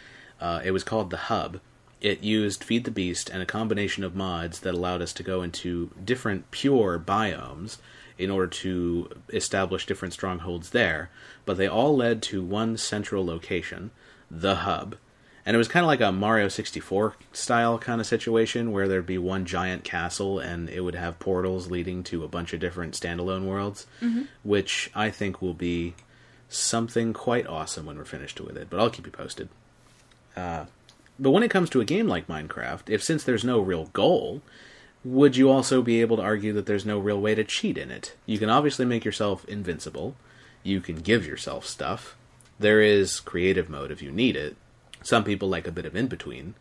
It was called The Hub. It used Feed the Beast and a combination of mods that allowed us to go into different pure biomes in order to establish different strongholds there, but they all led to one central location, The Hub. And it was kind of like a Mario 64 style kind of situation where there'd be one giant castle and it would have portals leading to a bunch of different standalone worlds, mm-hmm. which I think will be something quite awesome when we're finished with it, but I'll keep you posted. But when it comes to a game like Minecraft, since there's no real goal, would you also be able to argue that there's no real way to cheat in it? You can obviously make yourself invincible. You can give yourself stuff. There is creative mode if you need it. Some people like a bit of in-between.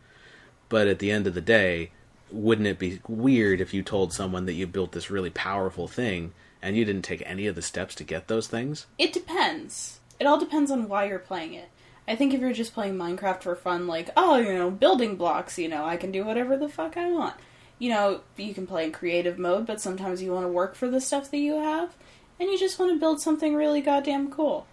But at the end of the day, wouldn't it be weird if you told someone that you built this really powerful thing and you didn't take any of the steps to get those things? It depends. It all depends on why you're playing it. I think if you're just playing Minecraft for fun, like, oh, you know, building blocks, you know, I can do whatever the fuck I want. You know, you can play in creative mode, but sometimes you want to work for the stuff that you have, and you just want to build something really goddamn cool.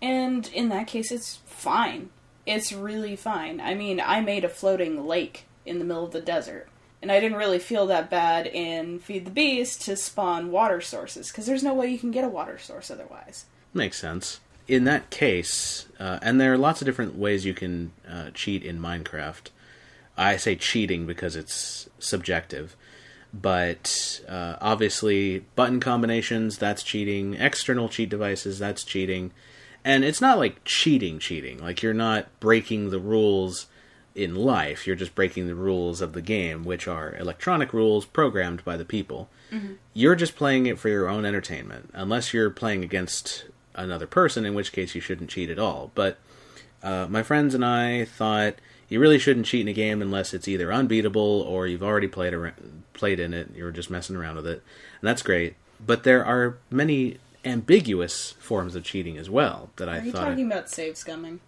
And in that case, it's fine. It's really fine. I mean, I made a floating lake in the middle of the desert, and I didn't really feel that bad in Feed the Beast to spawn water sources, because there's no way you can get a water source otherwise. Makes sense. In that case, and there are lots of different ways you can cheat in Minecraft. I say cheating because it's subjective, but obviously button combinations, that's cheating. External cheat devices, that's cheating. And it's not like cheating. Like, you're not breaking the rules in life. You're just breaking the rules of the game, which are electronic rules programmed by the people. Mm-hmm. You're just playing it for your own entertainment, unless you're playing against another person, in which case you shouldn't cheat at all. But my friends and I thought you really shouldn't cheat in a game unless it's either unbeatable or you've already played in it, you're just messing around with it, and that's great. But there are many ambiguous forms of cheating as well that I thought... Are you talking about save scumming?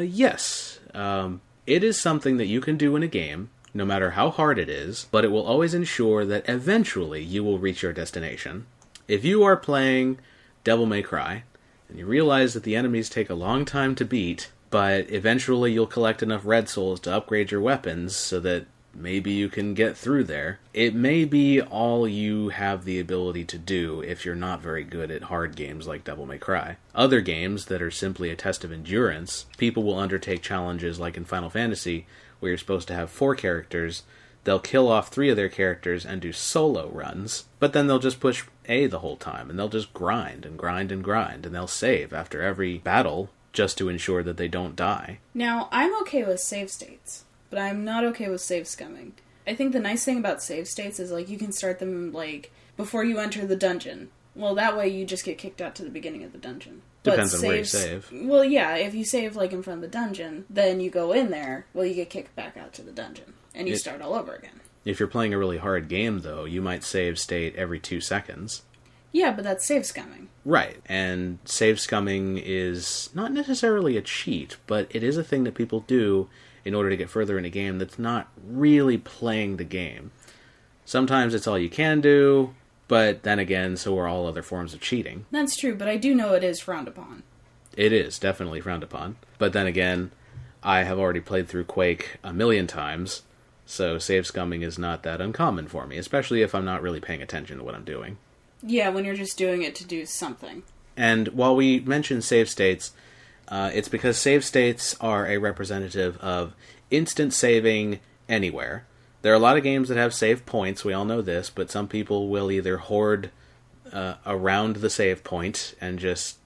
Yes. It is something that you can do in a game, no matter how hard it is, but it will always ensure that eventually you will reach your destination. If you are playing Devil May Cry, and you realize that the enemies take a long time to beat, but eventually you'll collect enough red souls to upgrade your weapons so that maybe you can get through there. It may be all you have the ability to do if you're not very good at hard games like Devil May Cry. Other games that are simply a test of endurance, people will undertake challenges like in Final Fantasy, where you're supposed to have 4 characters. They'll kill off 3 of their characters and do solo runs, but then they'll just push A the whole time, and they'll just grind, and they'll save after every battle just to ensure that they don't die. Now, I'm okay with save states, but I'm not okay with save scumming. I think the nice thing about save states is, like, you can start them, like, before you enter the dungeon. Well, that way you just get kicked out to the beginning of the dungeon. Depends on where you save. Well, yeah, if you save, like, in front of the dungeon, then you go in there, well, you get kicked back out to the dungeon, and you start all over again. If you're playing a really hard game, though, you might save state every 2 seconds. Yeah, but that's save scumming. Right, and save scumming is not necessarily a cheat, but it is a thing that people do in order to get further in a game that's not really playing the game. Sometimes it's all you can do, but then again, so are all other forms of cheating. That's true, but I do know it is frowned upon. It is definitely frowned upon. But then again, I have already played through Quake 1,000,000 times, so save scumming is not that uncommon for me, especially if I'm not really paying attention to what I'm doing. Yeah, when you're just doing it to do something. And while we mention save states, it's because save states are a representative of instant saving anywhere. There are a lot of games that have save points, we all know this, but some people will either hoard around the save point and just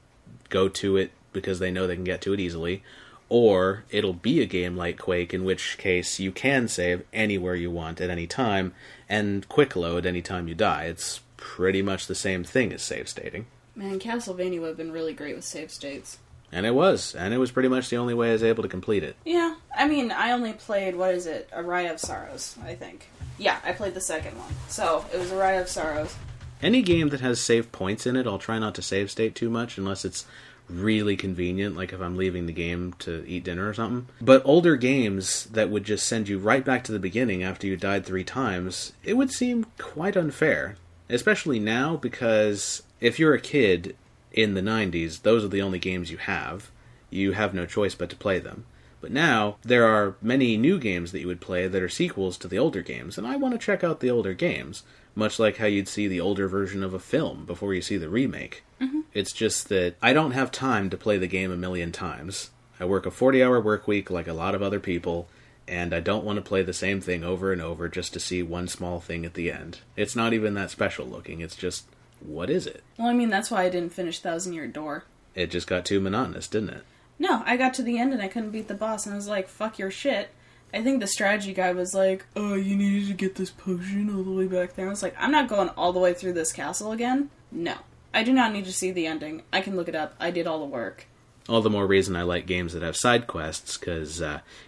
go to it because they know they can get to it easily, or it'll be a game like Quake, in which case you can save anywhere you want at any time, and quick load any time you die. It's pretty much the same thing as save stating. Man, Castlevania would have been really great with save states. And it was pretty much the only way I was able to complete it. Yeah, I mean, I only played, A Rite of Sorrows, I think. Yeah, I played the second one, so it was A Rite of Sorrows. Any game that has save points in it, I'll try not to save state too much, unless it's really convenient, like if I'm leaving the game to eat dinner or something. But older games that would just send you right back to the beginning after you died 3 times, it would seem quite unfair. Especially now, because if you're a kid in the 90s, those are the only games you have. You have no choice but to play them. But now, there are many new games that you would play that are sequels to the older games, and I want to check out the older games, much like how you'd see the older version of a film before you see the remake. Mm-hmm. It's just that I don't have time to play the game 1,000,000 times. I work a 40-hour work week like a lot of other people, and I don't want to play the same thing over and over just to see one small thing at the end. It's not even that special looking, it's just, what is it? Well, I mean, that's why I didn't finish Thousand-Year Door. It just got too monotonous, didn't it? No, I got to the end and I couldn't beat the boss, and I was like, fuck your shit. I think the strategy guy was like, oh, you needed to get this potion all the way back there. I was like, I'm not going all the way through this castle again. No. I do not need to see the ending. I can look it up. I did all the work. All the more reason I like games that have side quests, because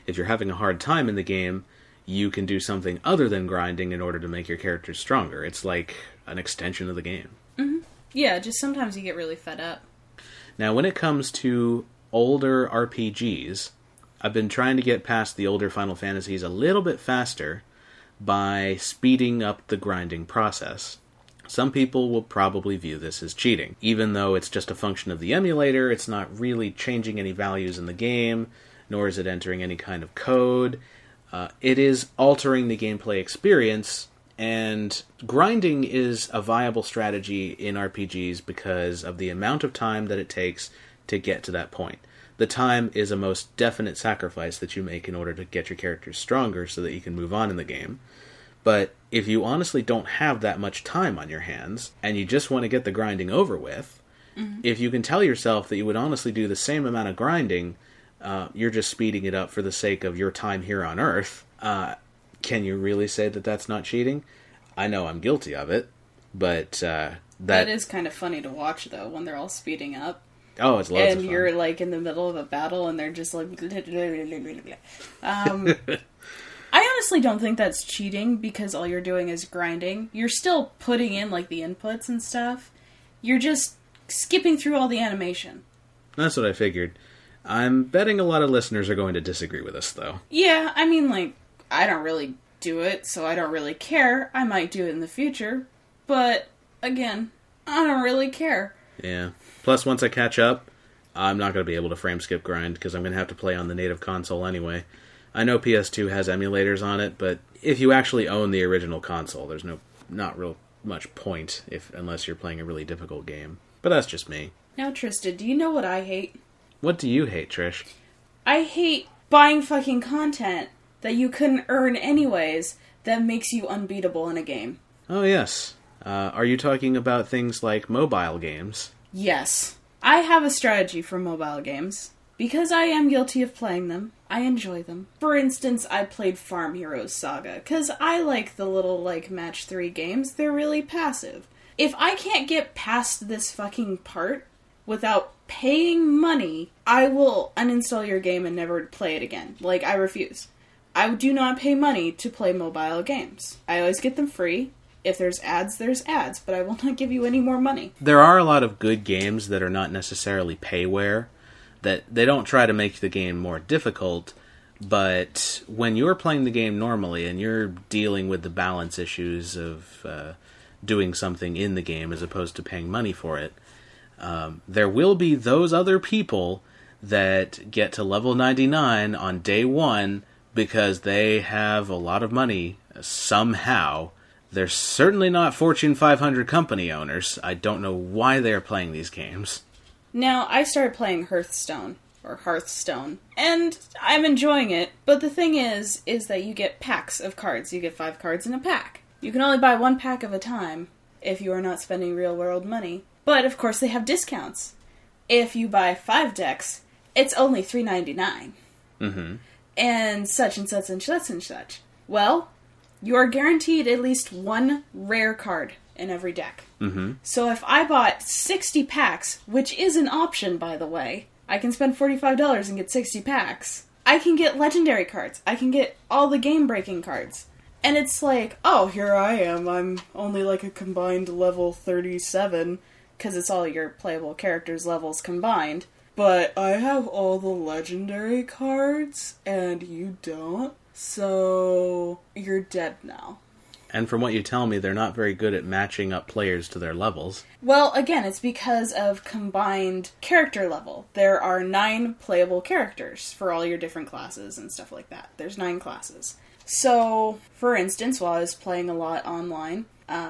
if you're having a hard time in the game, you can do something other than grinding in order to make your character stronger. It's like an extension of the game. Mm-hmm. Yeah, just sometimes you get really fed up. Now, when it comes to older RPGs, I've been trying to get past the older Final Fantasies a little bit faster by speeding up the grinding process. Some people will probably view this as cheating. Even though it's just a function of the emulator, it's not really changing any values in the game, nor is it entering any kind of code. It is altering the gameplay experience, and grinding is a viable strategy in RPGs because of the amount of time that it takes to get to that point. The time is a most definite sacrifice that you make in order to get your character stronger so that you can move on in the game. But if you honestly don't have that much time on your hands, and you just want to get the grinding over with, mm-hmm. if you can tell yourself that you would honestly do the same amount of grinding, you're just speeding it up for the sake of your time here on Earth, can you really say that that's not cheating? I know I'm guilty of it, but that is kind of funny to watch, though, when they're all speeding up. Oh, it's loads of fun. And you're, like, in the middle of a battle, and they're just like... I honestly don't think that's cheating because all you're doing is grinding. You're still putting in, like, the inputs and stuff. You're just skipping through all the animation. That's what I figured. I'm betting a lot of listeners are going to disagree with us, though. Yeah, I mean, like, I don't really do it, so I don't really care. I might do it in the future, but, again, I don't really care. Yeah. Plus, once I catch up, I'm not going to be able to frame skip grind because I'm going to have to play on the native console anyway. I know PS2 has emulators on it, but if you actually own the original console, there's not real much point unless you're playing a really difficult game. But that's just me. Now, Trista, do you know what I hate? What do you hate, Trish? I hate buying fucking content that you couldn't earn anyways that makes you unbeatable in a game. Oh, yes. Are you talking about things like mobile games? Yes. I have a strategy for mobile games. Because I am guilty of playing them, I enjoy them. For instance, I played Farm Heroes Saga, because I like the little, like, match 3 games. They're really passive. If I can't get past this fucking part without paying money, I will uninstall your game and never play it again. Like, I refuse. I do not pay money to play mobile games. I always get them free. If there's ads, but I will not give you any more money. There are a lot of good games that are not necessarily payware. That they don't try to make the game more difficult, but when you're playing the game normally and you're dealing with the balance issues of doing something in the game as opposed to paying money for it, there will be those other people that get to level 99 on day 1 because they have a lot of money somehow. They're certainly not Fortune 500 company owners. I don't know why they're playing these games. Now, I started playing Hearthstone, and I'm enjoying it, but the thing is that you get packs of cards. You get 5 cards in a pack. You can only buy 1 pack at a time if you are not spending real-world money, but of course they have discounts. If you buy 5 decks, it's only $3.99, mm-hmm. and such and such and such and such. Well, you are guaranteed at least 1 rare card in every deck. Mm-hmm. So if I bought 60 packs, which is an option, by the way, I can spend $45 and get 60 packs. I can get legendary cards. I can get all the game-breaking cards. And it's like, oh, here I am. I'm only like a combined level 37, because it's all your playable characters' levels combined. But I have all the legendary cards, and you don't. So you're dead now. And from what you tell me, they're not very good at matching up players to their levels. Well, again, it's because of combined character level. There are 9 playable characters for all your different classes and stuff like that. There's 9 classes. So, for instance, while I was playing a lot online,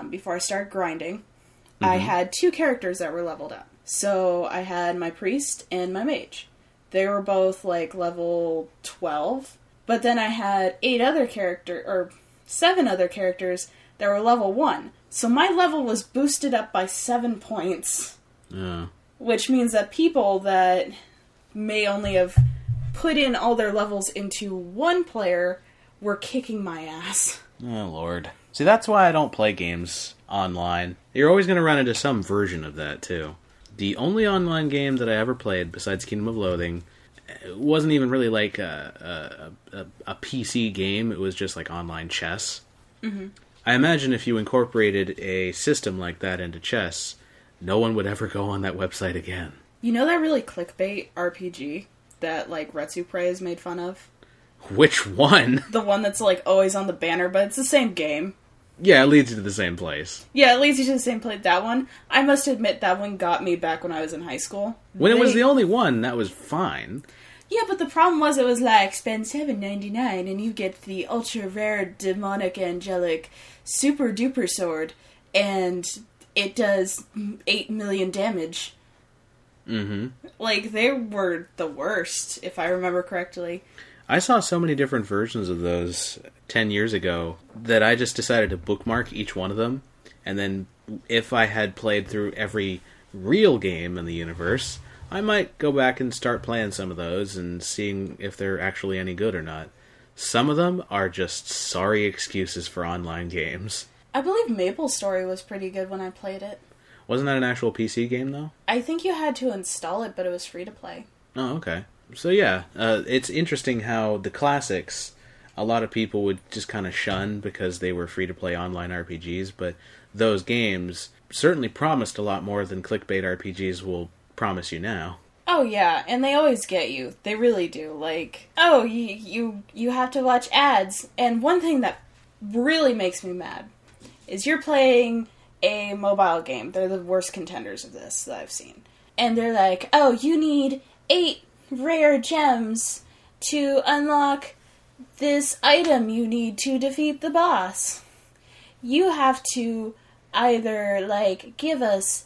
before I started grinding, mm-hmm. I had 2 characters that were leveled up. So I had my priest and my mage. They were both, like, level 12. But then I had 7 other characters that were level 1. So my level was boosted up by 7 points. Yeah. Which means that people that may only have put in all their levels into 1 player were kicking my ass. Oh, Lord. See, that's why I don't play games online. You're always going to run into some version of that, too. the only online game that I ever played besides Kingdom of Loathing wasn't even really like a PC game. It was just like online chess. Mm-hmm. I imagine if you incorporated a system like that into chess, no one would ever go on that website again. You know that really clickbait RPG that like Retsupre is made fun of? Which one? The one that's like always on the banner, but it's the same game. Yeah, it leads you to the same place. Yeah, it leads you to the same place. That one, I must admit, that one got me back when I was in high school. When it was the only one, that was fine. Yeah, but the problem was it was like, spend $7.99 and you get the ultra-rare, demonic, angelic, super-duper sword, and it does 8 million damage. Mm-hmm. Like, they were the worst, if I remember correctly. I saw so many different versions of those 10 years ago that I just decided to bookmark each one of them. And then if I had played through every real game in the universe, I might go back and start playing some of those and seeing if they're actually any good or not. Some of them are just sorry excuses for online games. I believe MapleStory was pretty good when I played it. Wasn't that an actual PC game, though? I think you had to install it, but it was free to play. Oh, okay. So yeah, it's interesting how the classics, a lot of people would just kind of shun because they were free-to-play online RPGs, but those games certainly promised a lot more than clickbait RPGs will promise you now. Oh yeah, and they always get you. They really do. Like, oh, you have to watch ads. And one thing that really makes me mad is you're playing a mobile game. They're the worst contenders of this that I've seen. And they're like, oh, you need 8 rare gems to unlock this item you need to defeat the boss. You have to either, like, give us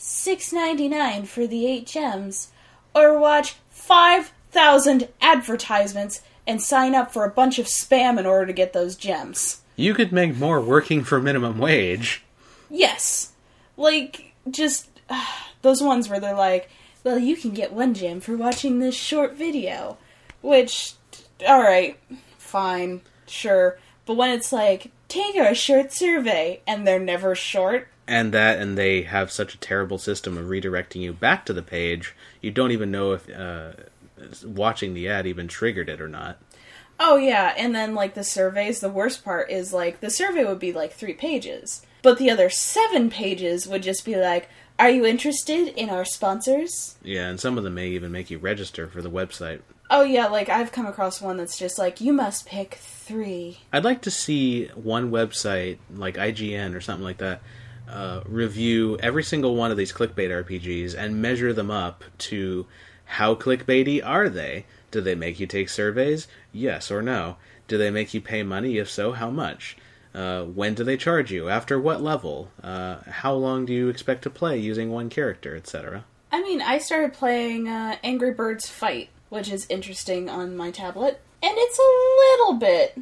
$6.99 for the 8 gems, or watch 5,000 advertisements and sign up for a bunch of spam in order to get those gems. You could make more working for minimum wage. Yes. Like, just, those ones where they're like, well, you can get 1 gem for watching this short video. Which, alright, fine, sure. But when it's like, take a short survey, and they're never short. And they have such a terrible system of redirecting you back to the page, you don't even know if watching the ad even triggered it or not. Oh yeah, and then like the surveys, the worst part is like, the survey would be like 3 pages. But the other 7 pages would just be like, are you interested in our sponsors? Yeah, and some of them may even make you register for the website. Oh yeah, like, I've come across one that's just like, you must pick 3. I'd like to see one website, like IGN or something like that, review every single one of these clickbait RPGs and measure them up to how clickbaity are they? Do they make you take surveys? Yes or no? Do they make you pay money? If so, how much? When do they charge you? After what level? How long do you expect to play using one character, etc.? I mean, I started playing Angry Birds Fight, which is interesting on my tablet. And it's a little bit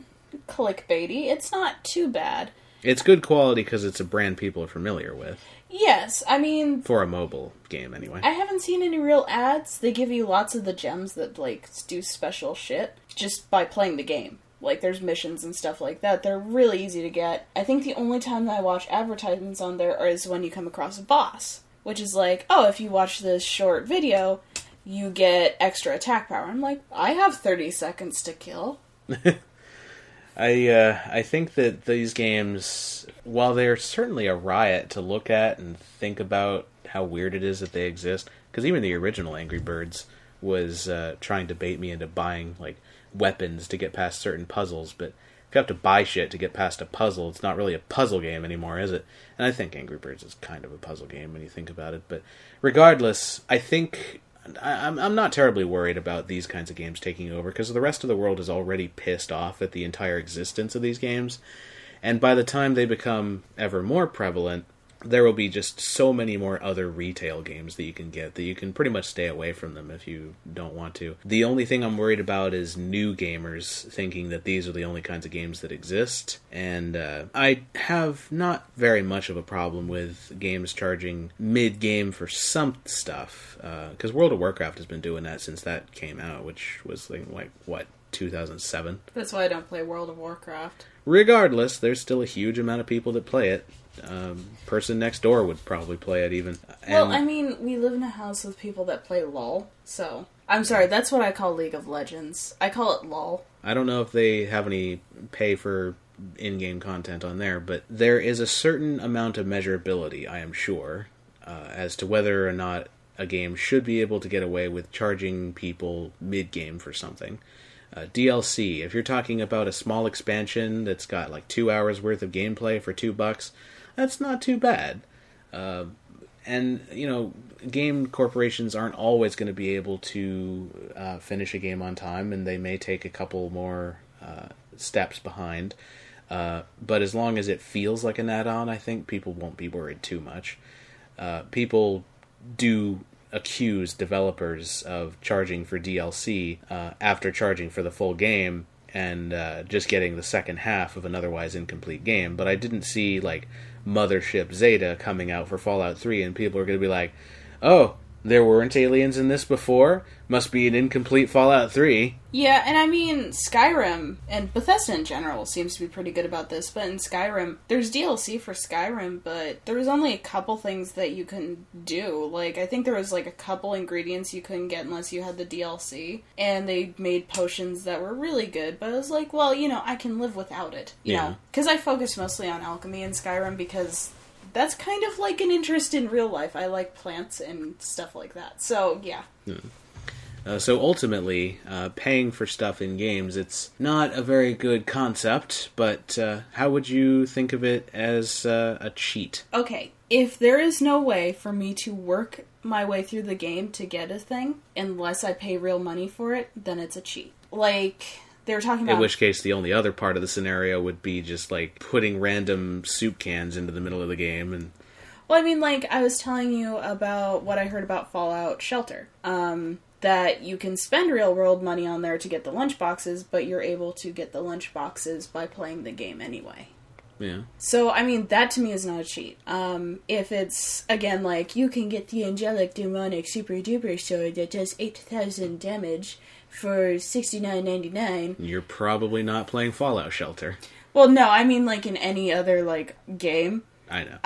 clickbaity. It's not too bad. It's good quality because it's a brand people are familiar with. Yes, I mean, for a mobile game, anyway. I haven't seen any real ads. They give you lots of the gems that, like, do special shit just by playing the game. Like, there's missions and stuff like that. They're really easy to get. I think the only time that I watch advertisements on there is when you come across a boss. Which is like, oh, if you watch this short video, you get extra attack power. I'm like, I have 30 seconds to kill. I think that these games, while they're certainly a riot to look at and think about how weird it is that they exist, because even the original Angry Birds was trying to bait me into buying, like, weapons to get past certain puzzles, but if you have to buy shit to get past a puzzle, it's not really a puzzle game anymore, is it? And I think Angry Birds is kind of a puzzle game when you think about it, but regardless, I think I'm not terribly worried about these kinds of games taking over, because the rest of the world is already pissed off at the entire existence of these games, and by the time they become ever more prevalent, there will be just so many more other retail games that you can get that you can pretty much stay away from them if you don't want to. The only thing I'm worried about is new gamers thinking that these are the only kinds of games that exist. And I have not very much of a problem with games charging mid-game for some stuff. Because World of Warcraft has been doing that since that came out, which was like what, 2007? That's why I don't play World of Warcraft. Regardless, there's still a huge amount of people that play it. person next door would probably play it even. And well, I mean, we live in a house with people that play LOL, so... I'm sorry, that's what I call League of Legends. I call it LOL. I don't know if they have any pay for in-game content on there, but there is a certain amount of measurability, I am sure, as to whether or not a game should be able to get away with charging people mid-game for something. DLC, if you're talking about a small expansion that's got like 2 hours worth of gameplay for $2, that's not too bad. And, you know, game corporations aren't always going to be able to finish a game on time, and they may take a couple more steps behind. But as long as it feels like an add-on, I think people won't be worried too much. People do accuse developers of charging for DLC after charging for the full game and just getting the second half of an otherwise incomplete game. But I didn't see, like, Mothership Zeta coming out for Fallout 3, and people are going to be like, oh, there weren't aliens in this before? Must be an incomplete Fallout 3. Yeah, and I mean, Skyrim, and Bethesda in general seems to be pretty good about this, but in Skyrim, there's DLC for Skyrim, but there was only a couple things that you can do. Like, I think there was, like, a couple ingredients you couldn't get unless you had the DLC, and they made potions that were really good, but I was like, well, you know, I can live without it, you know? Because I focused mostly on alchemy in Skyrim, because... that's kind of like an interest in real life. I like plants and stuff like that. So, yeah. Hmm. So ultimately, paying for stuff in games, it's not a very good concept, but how would you think of it as a cheat? Okay, if there is no way for me to work my way through the game to get a thing, unless I pay real money for it, then it's a cheat. Like... they were talking about... in which case, the only other part of the scenario would be just, like, putting random soup cans into the middle of the game and... well, I mean, like, I was telling you about what I heard about Fallout Shelter. That you can spend real-world money on there to get the lunchboxes, but you're able to get the lunchboxes by playing the game anyway. Yeah. So, I mean, that to me is not a cheat. If it's, again, like, you can get the angelic demonic super-duper sword that does 8,000 damage... for $69.99. You're probably not playing Fallout Shelter. Well, no, I mean, like, in any other, like, game. I know.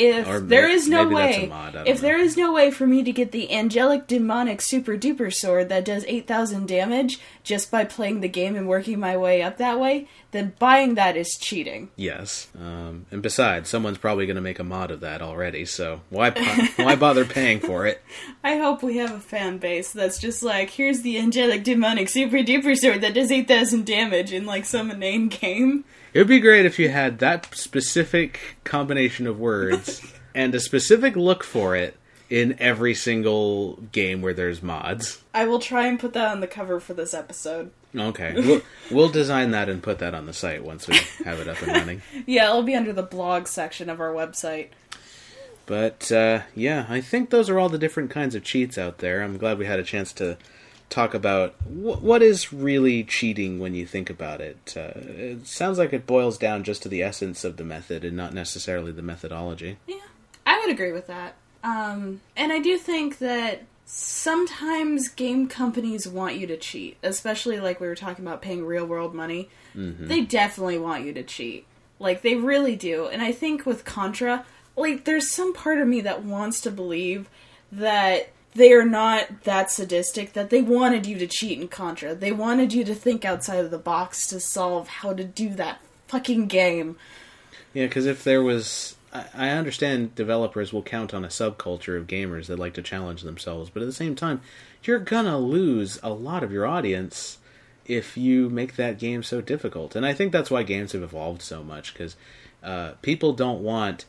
There is no way for me to get the angelic demonic super duper sword that does 8,000 damage just by playing the game and working my way up that way, then buying that is cheating. Yes. And besides, someone's probably going to make a mod of that already, so why bother paying for it? I hope we have a fan base that's just like, here's the angelic demonic super duper sword that does 8,000 damage in, like, some inane game. It would be great if you had that specific combination of words and a specific look for it in every single game where there's mods. I will try and put that on the cover for this episode. Okay. We'll design that and put that on the site once we have it up and running. Yeah, it'll be under the blog section of our website. But, yeah, I think those are all the different kinds of cheats out there. I'm glad we had a chance to... talk about what is really cheating when you think about it. It sounds like it boils down just to the essence of the method and not necessarily the methodology. Yeah, I would agree with that. And I do think that sometimes game companies want you to cheat, especially like we were talking about paying real-world money. Mm-hmm. They definitely want you to cheat. Like, they really do. And I think with Contra, like, there's some part of me that wants to believe that... they are not that sadistic that they wanted you to cheat in Contra. They wanted you to think outside of the box to solve how to do that fucking game. Yeah, because if there was... I understand developers will count on a subculture of gamers that like to challenge themselves, but at the same time, you're gonna lose a lot of your audience if you make that game so difficult. And I think that's why games have evolved so much, because people don't want...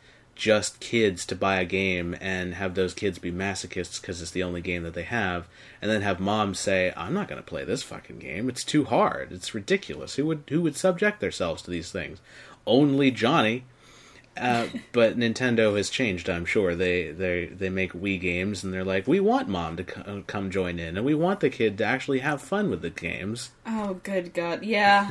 just kids to buy a game and have those kids be masochists because it's the only game that they have, and then have moms say, I'm not going to play this fucking game. It's too hard. It's ridiculous. Who would subject themselves to these things? Only Johnny. But Nintendo has changed, I'm sure. They make Wii games, and they're like, we want Mom to come join in, and we want the kid to actually have fun with the games. Oh, good God. Yeah.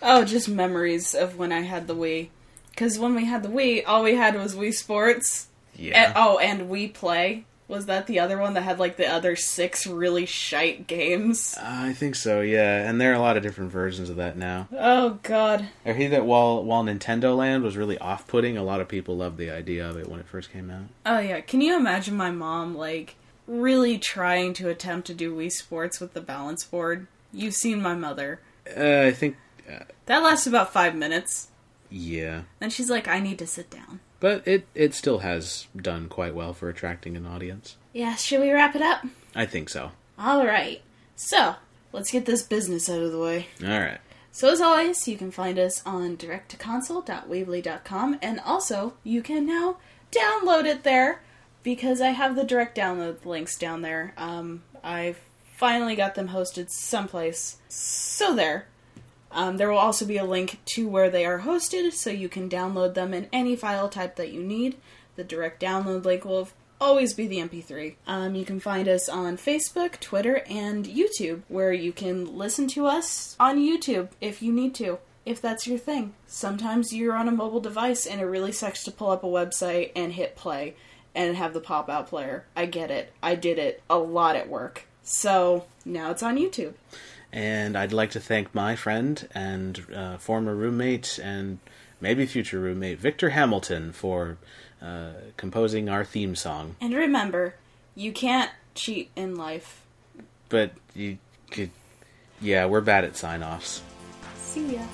Oh, just memories of when I had the Wii. Because when we had the Wii, all we had was Wii Sports. Yeah. And Wii Play, Was that the other one that had, like, the other 6 really shite games? I think so, yeah. And there are a lot of different versions of that now. Oh, God. I hear that while Nintendo Land was really off-putting, a lot of people loved the idea of it when it first came out. Oh, yeah. Can you imagine my mom, like, really trying to attempt to do Wii Sports with the balance board? You've seen my mother. I think... that lasts about 5 minutes. Yeah. And she's like, I need to sit down. But it still has done quite well for attracting an audience. Yeah, should we wrap it up? I think so. All right. So, let's get this business out of the way. All right. So, as always, you can find us on directtoconsole.weebly.com, and also, you can now download it there, because I have the direct download links down there. I finally got them hosted someplace. So there. There will also be a link to where they are hosted, so you can download them in any file type that you need. The direct download link will always be the MP3. You can find us on Facebook, Twitter, and YouTube, where you can listen to us on YouTube if you need to, if that's your thing. Sometimes you're on a mobile device and it really sucks to pull up a website and hit play and have the pop-out player. I get it. I did it a lot at work. So, now it's on YouTube. And I'd like to thank my friend and former roommate and maybe future roommate, Victor Hamilton, for composing our theme song. And remember, you can't cheat in life. But you could... Yeah, we're bad at sign-offs. See ya.